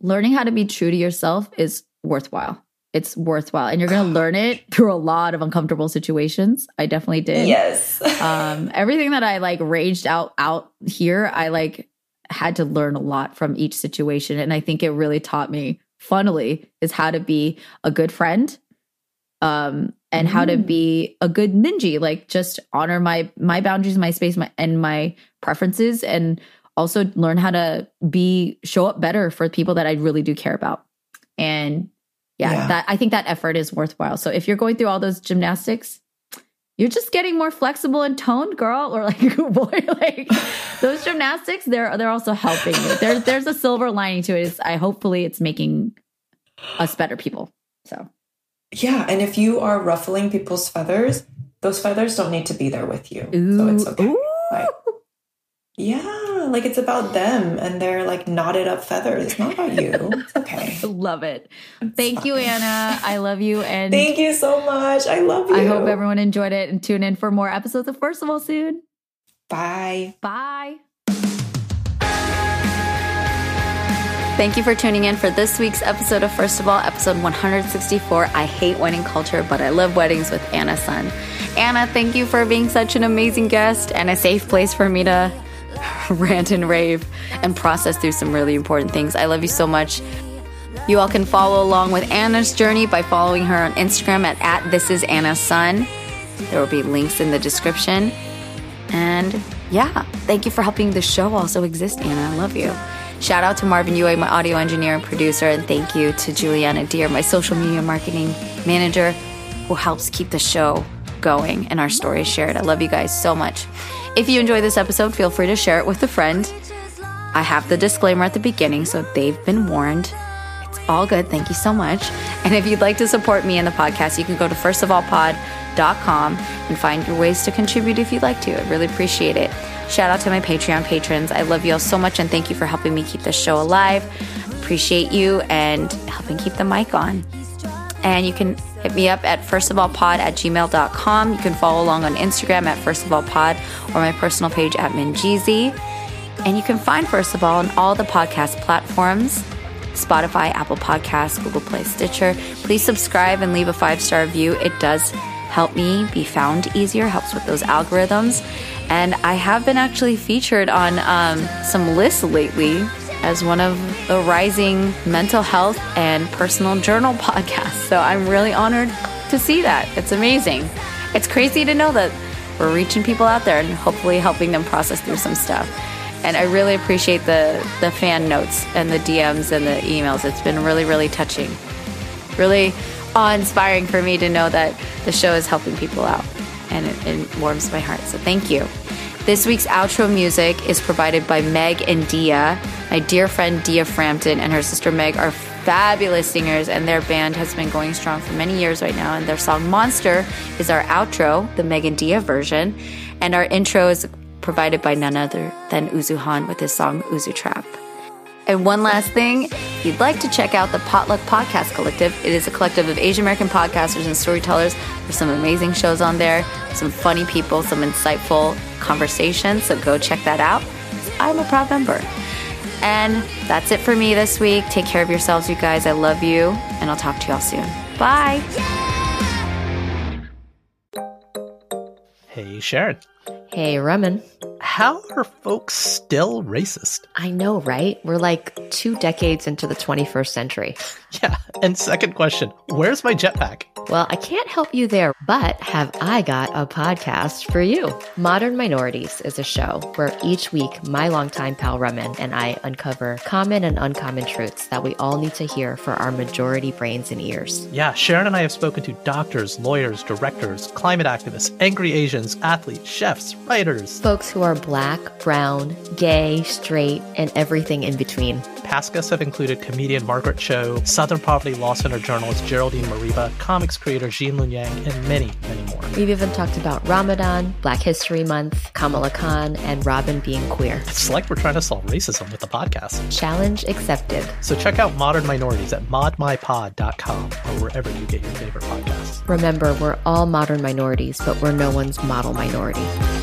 learning how to be true to yourself is worthwhile. It's worthwhile. And you're going to learn it through a lot of uncomfortable situations. I definitely did. Yes. um, everything that I like raged out out here, I like had to learn a lot from each situation. And I think it really taught me, funnily, is how to be a good friend. Um, and how to be a good Minji, like just honor my, my boundaries, my space, my, and my preferences, and also learn how to be, show up better for people that I really do care about. And yeah, yeah. that, I think that effort is worthwhile. So if you're going through all those gymnastics, you're just getting more flexible and toned, girl, or like, boy, like those gymnastics, they're, they're also helping you. There's, there's a silver lining to it. It's, I hopefully it's making us better people. So. Yeah, and if you are ruffling people's feathers, those feathers don't need to be there with you. Ooh, so it's okay. Like, yeah, like it's about them and their like knotted up feathers. It's not about you. It's okay. Love it. It's Thank fine. you, Anna. I love you. And thank you so much. I love you. I hope everyone enjoyed it, and tune in for more episodes of First of All soon. Bye. Bye. Thank you for tuning in for this week's episode of First of All, episode one hundred sixty-four, I Hate Wedding Culture, But I Love Weddings with Anna Sun. Anna, thank you for being such an amazing guest and a safe place for me to rant and rave and process through some really important things. I love you so much. You all can follow along with Anna's journey by following her on Instagram at, at thisisannasun. There will be links in the description. And yeah, thank you for helping the show also exist, Anna. I love you. Shout out to Marvin Yue, my audio engineer and producer, and thank you to Juliana Deer, my social media marketing manager, who helps keep the show going and our story is shared. I love you guys so much. If you enjoy this episode, feel free to share it with a friend. I have the disclaimer at the beginning, so they've been warned. It's all good. Thank you so much. And if you'd like to support me and the podcast, you can go to first of all pod dot com and find your ways to contribute if you'd like to. I really appreciate it. Shout out to my Patreon patrons. I love you all so much, and thank you for helping me keep this show alive. Appreciate you and helping keep the mic on. And you can hit me up at first of all pod at gmail dot com. You can follow along on Instagram at first of all pod or my personal page at Minjizi. And you can find First of All on all the podcast platforms, Spotify, Apple Podcasts, Google Play, Stitcher. Please subscribe and leave a five-star review. It does help me be found easier, helps with those algorithms. And I have been actually featured on um, some lists lately as one of the rising mental health and personal journal podcasts. So I'm really honored to see that. It's amazing. It's crazy to know that we're reaching people out there and hopefully helping them process through some stuff. And I really appreciate the, the fan notes and the D Ms and the emails. It's been really, really touching. Really awe-inspiring for me to know that the show is helping people out. And it, it warms my heart. So thank you. This week's outro music is provided by Meg and Dia. My dear friend Dia Frampton and her sister Meg are fabulous singers, and their band has been going strong for many years right now. And their song Monster is our outro, the Meg and Dia version. And our intro is provided by none other than Uzuhan with his song Uzu Trap. And one last thing, if you'd like to check out the Potluck Podcast Collective, it is a collective of Asian American podcasters and storytellers. There's some amazing shows on there, some funny people, some insightful conversations, so go check that out. I'm a proud member. And that's it for me this week. Take care of yourselves, you guys. I love you, and I'll talk to y'all soon. Bye! Hey, Sharon. Hey, Rumman. How are folks still racist? I know, right? We're like two decades into the twenty-first century. Yeah, and second question, where's my jetpack? Well, I can't help you there, but have I got a podcast for you. Modern Minorities is a show where each week my longtime pal Rumman and I uncover common and uncommon truths that we all need to hear for our majority brains and ears. Yeah, Sharon and I have spoken to doctors, lawyers, directors, climate activists, angry Asians, athletes, chefs, writers. Folks who are black, brown, gay, straight, and everything in between. Past guests have included comedian Margaret Cho, Southern Poverty Law Center journalist Geraldine Moriba, comics creator Gene Luen Yang, and many, many more. We've even talked about Ramadan, Black History Month, Kamala Khan, and Robin being queer. It's like we're trying to solve racism with the podcast. Challenge accepted. So check out Modern Minorities at mod my pod dot com or wherever you get your favorite podcasts. Remember, we're all modern minorities, but we're no one's model minority.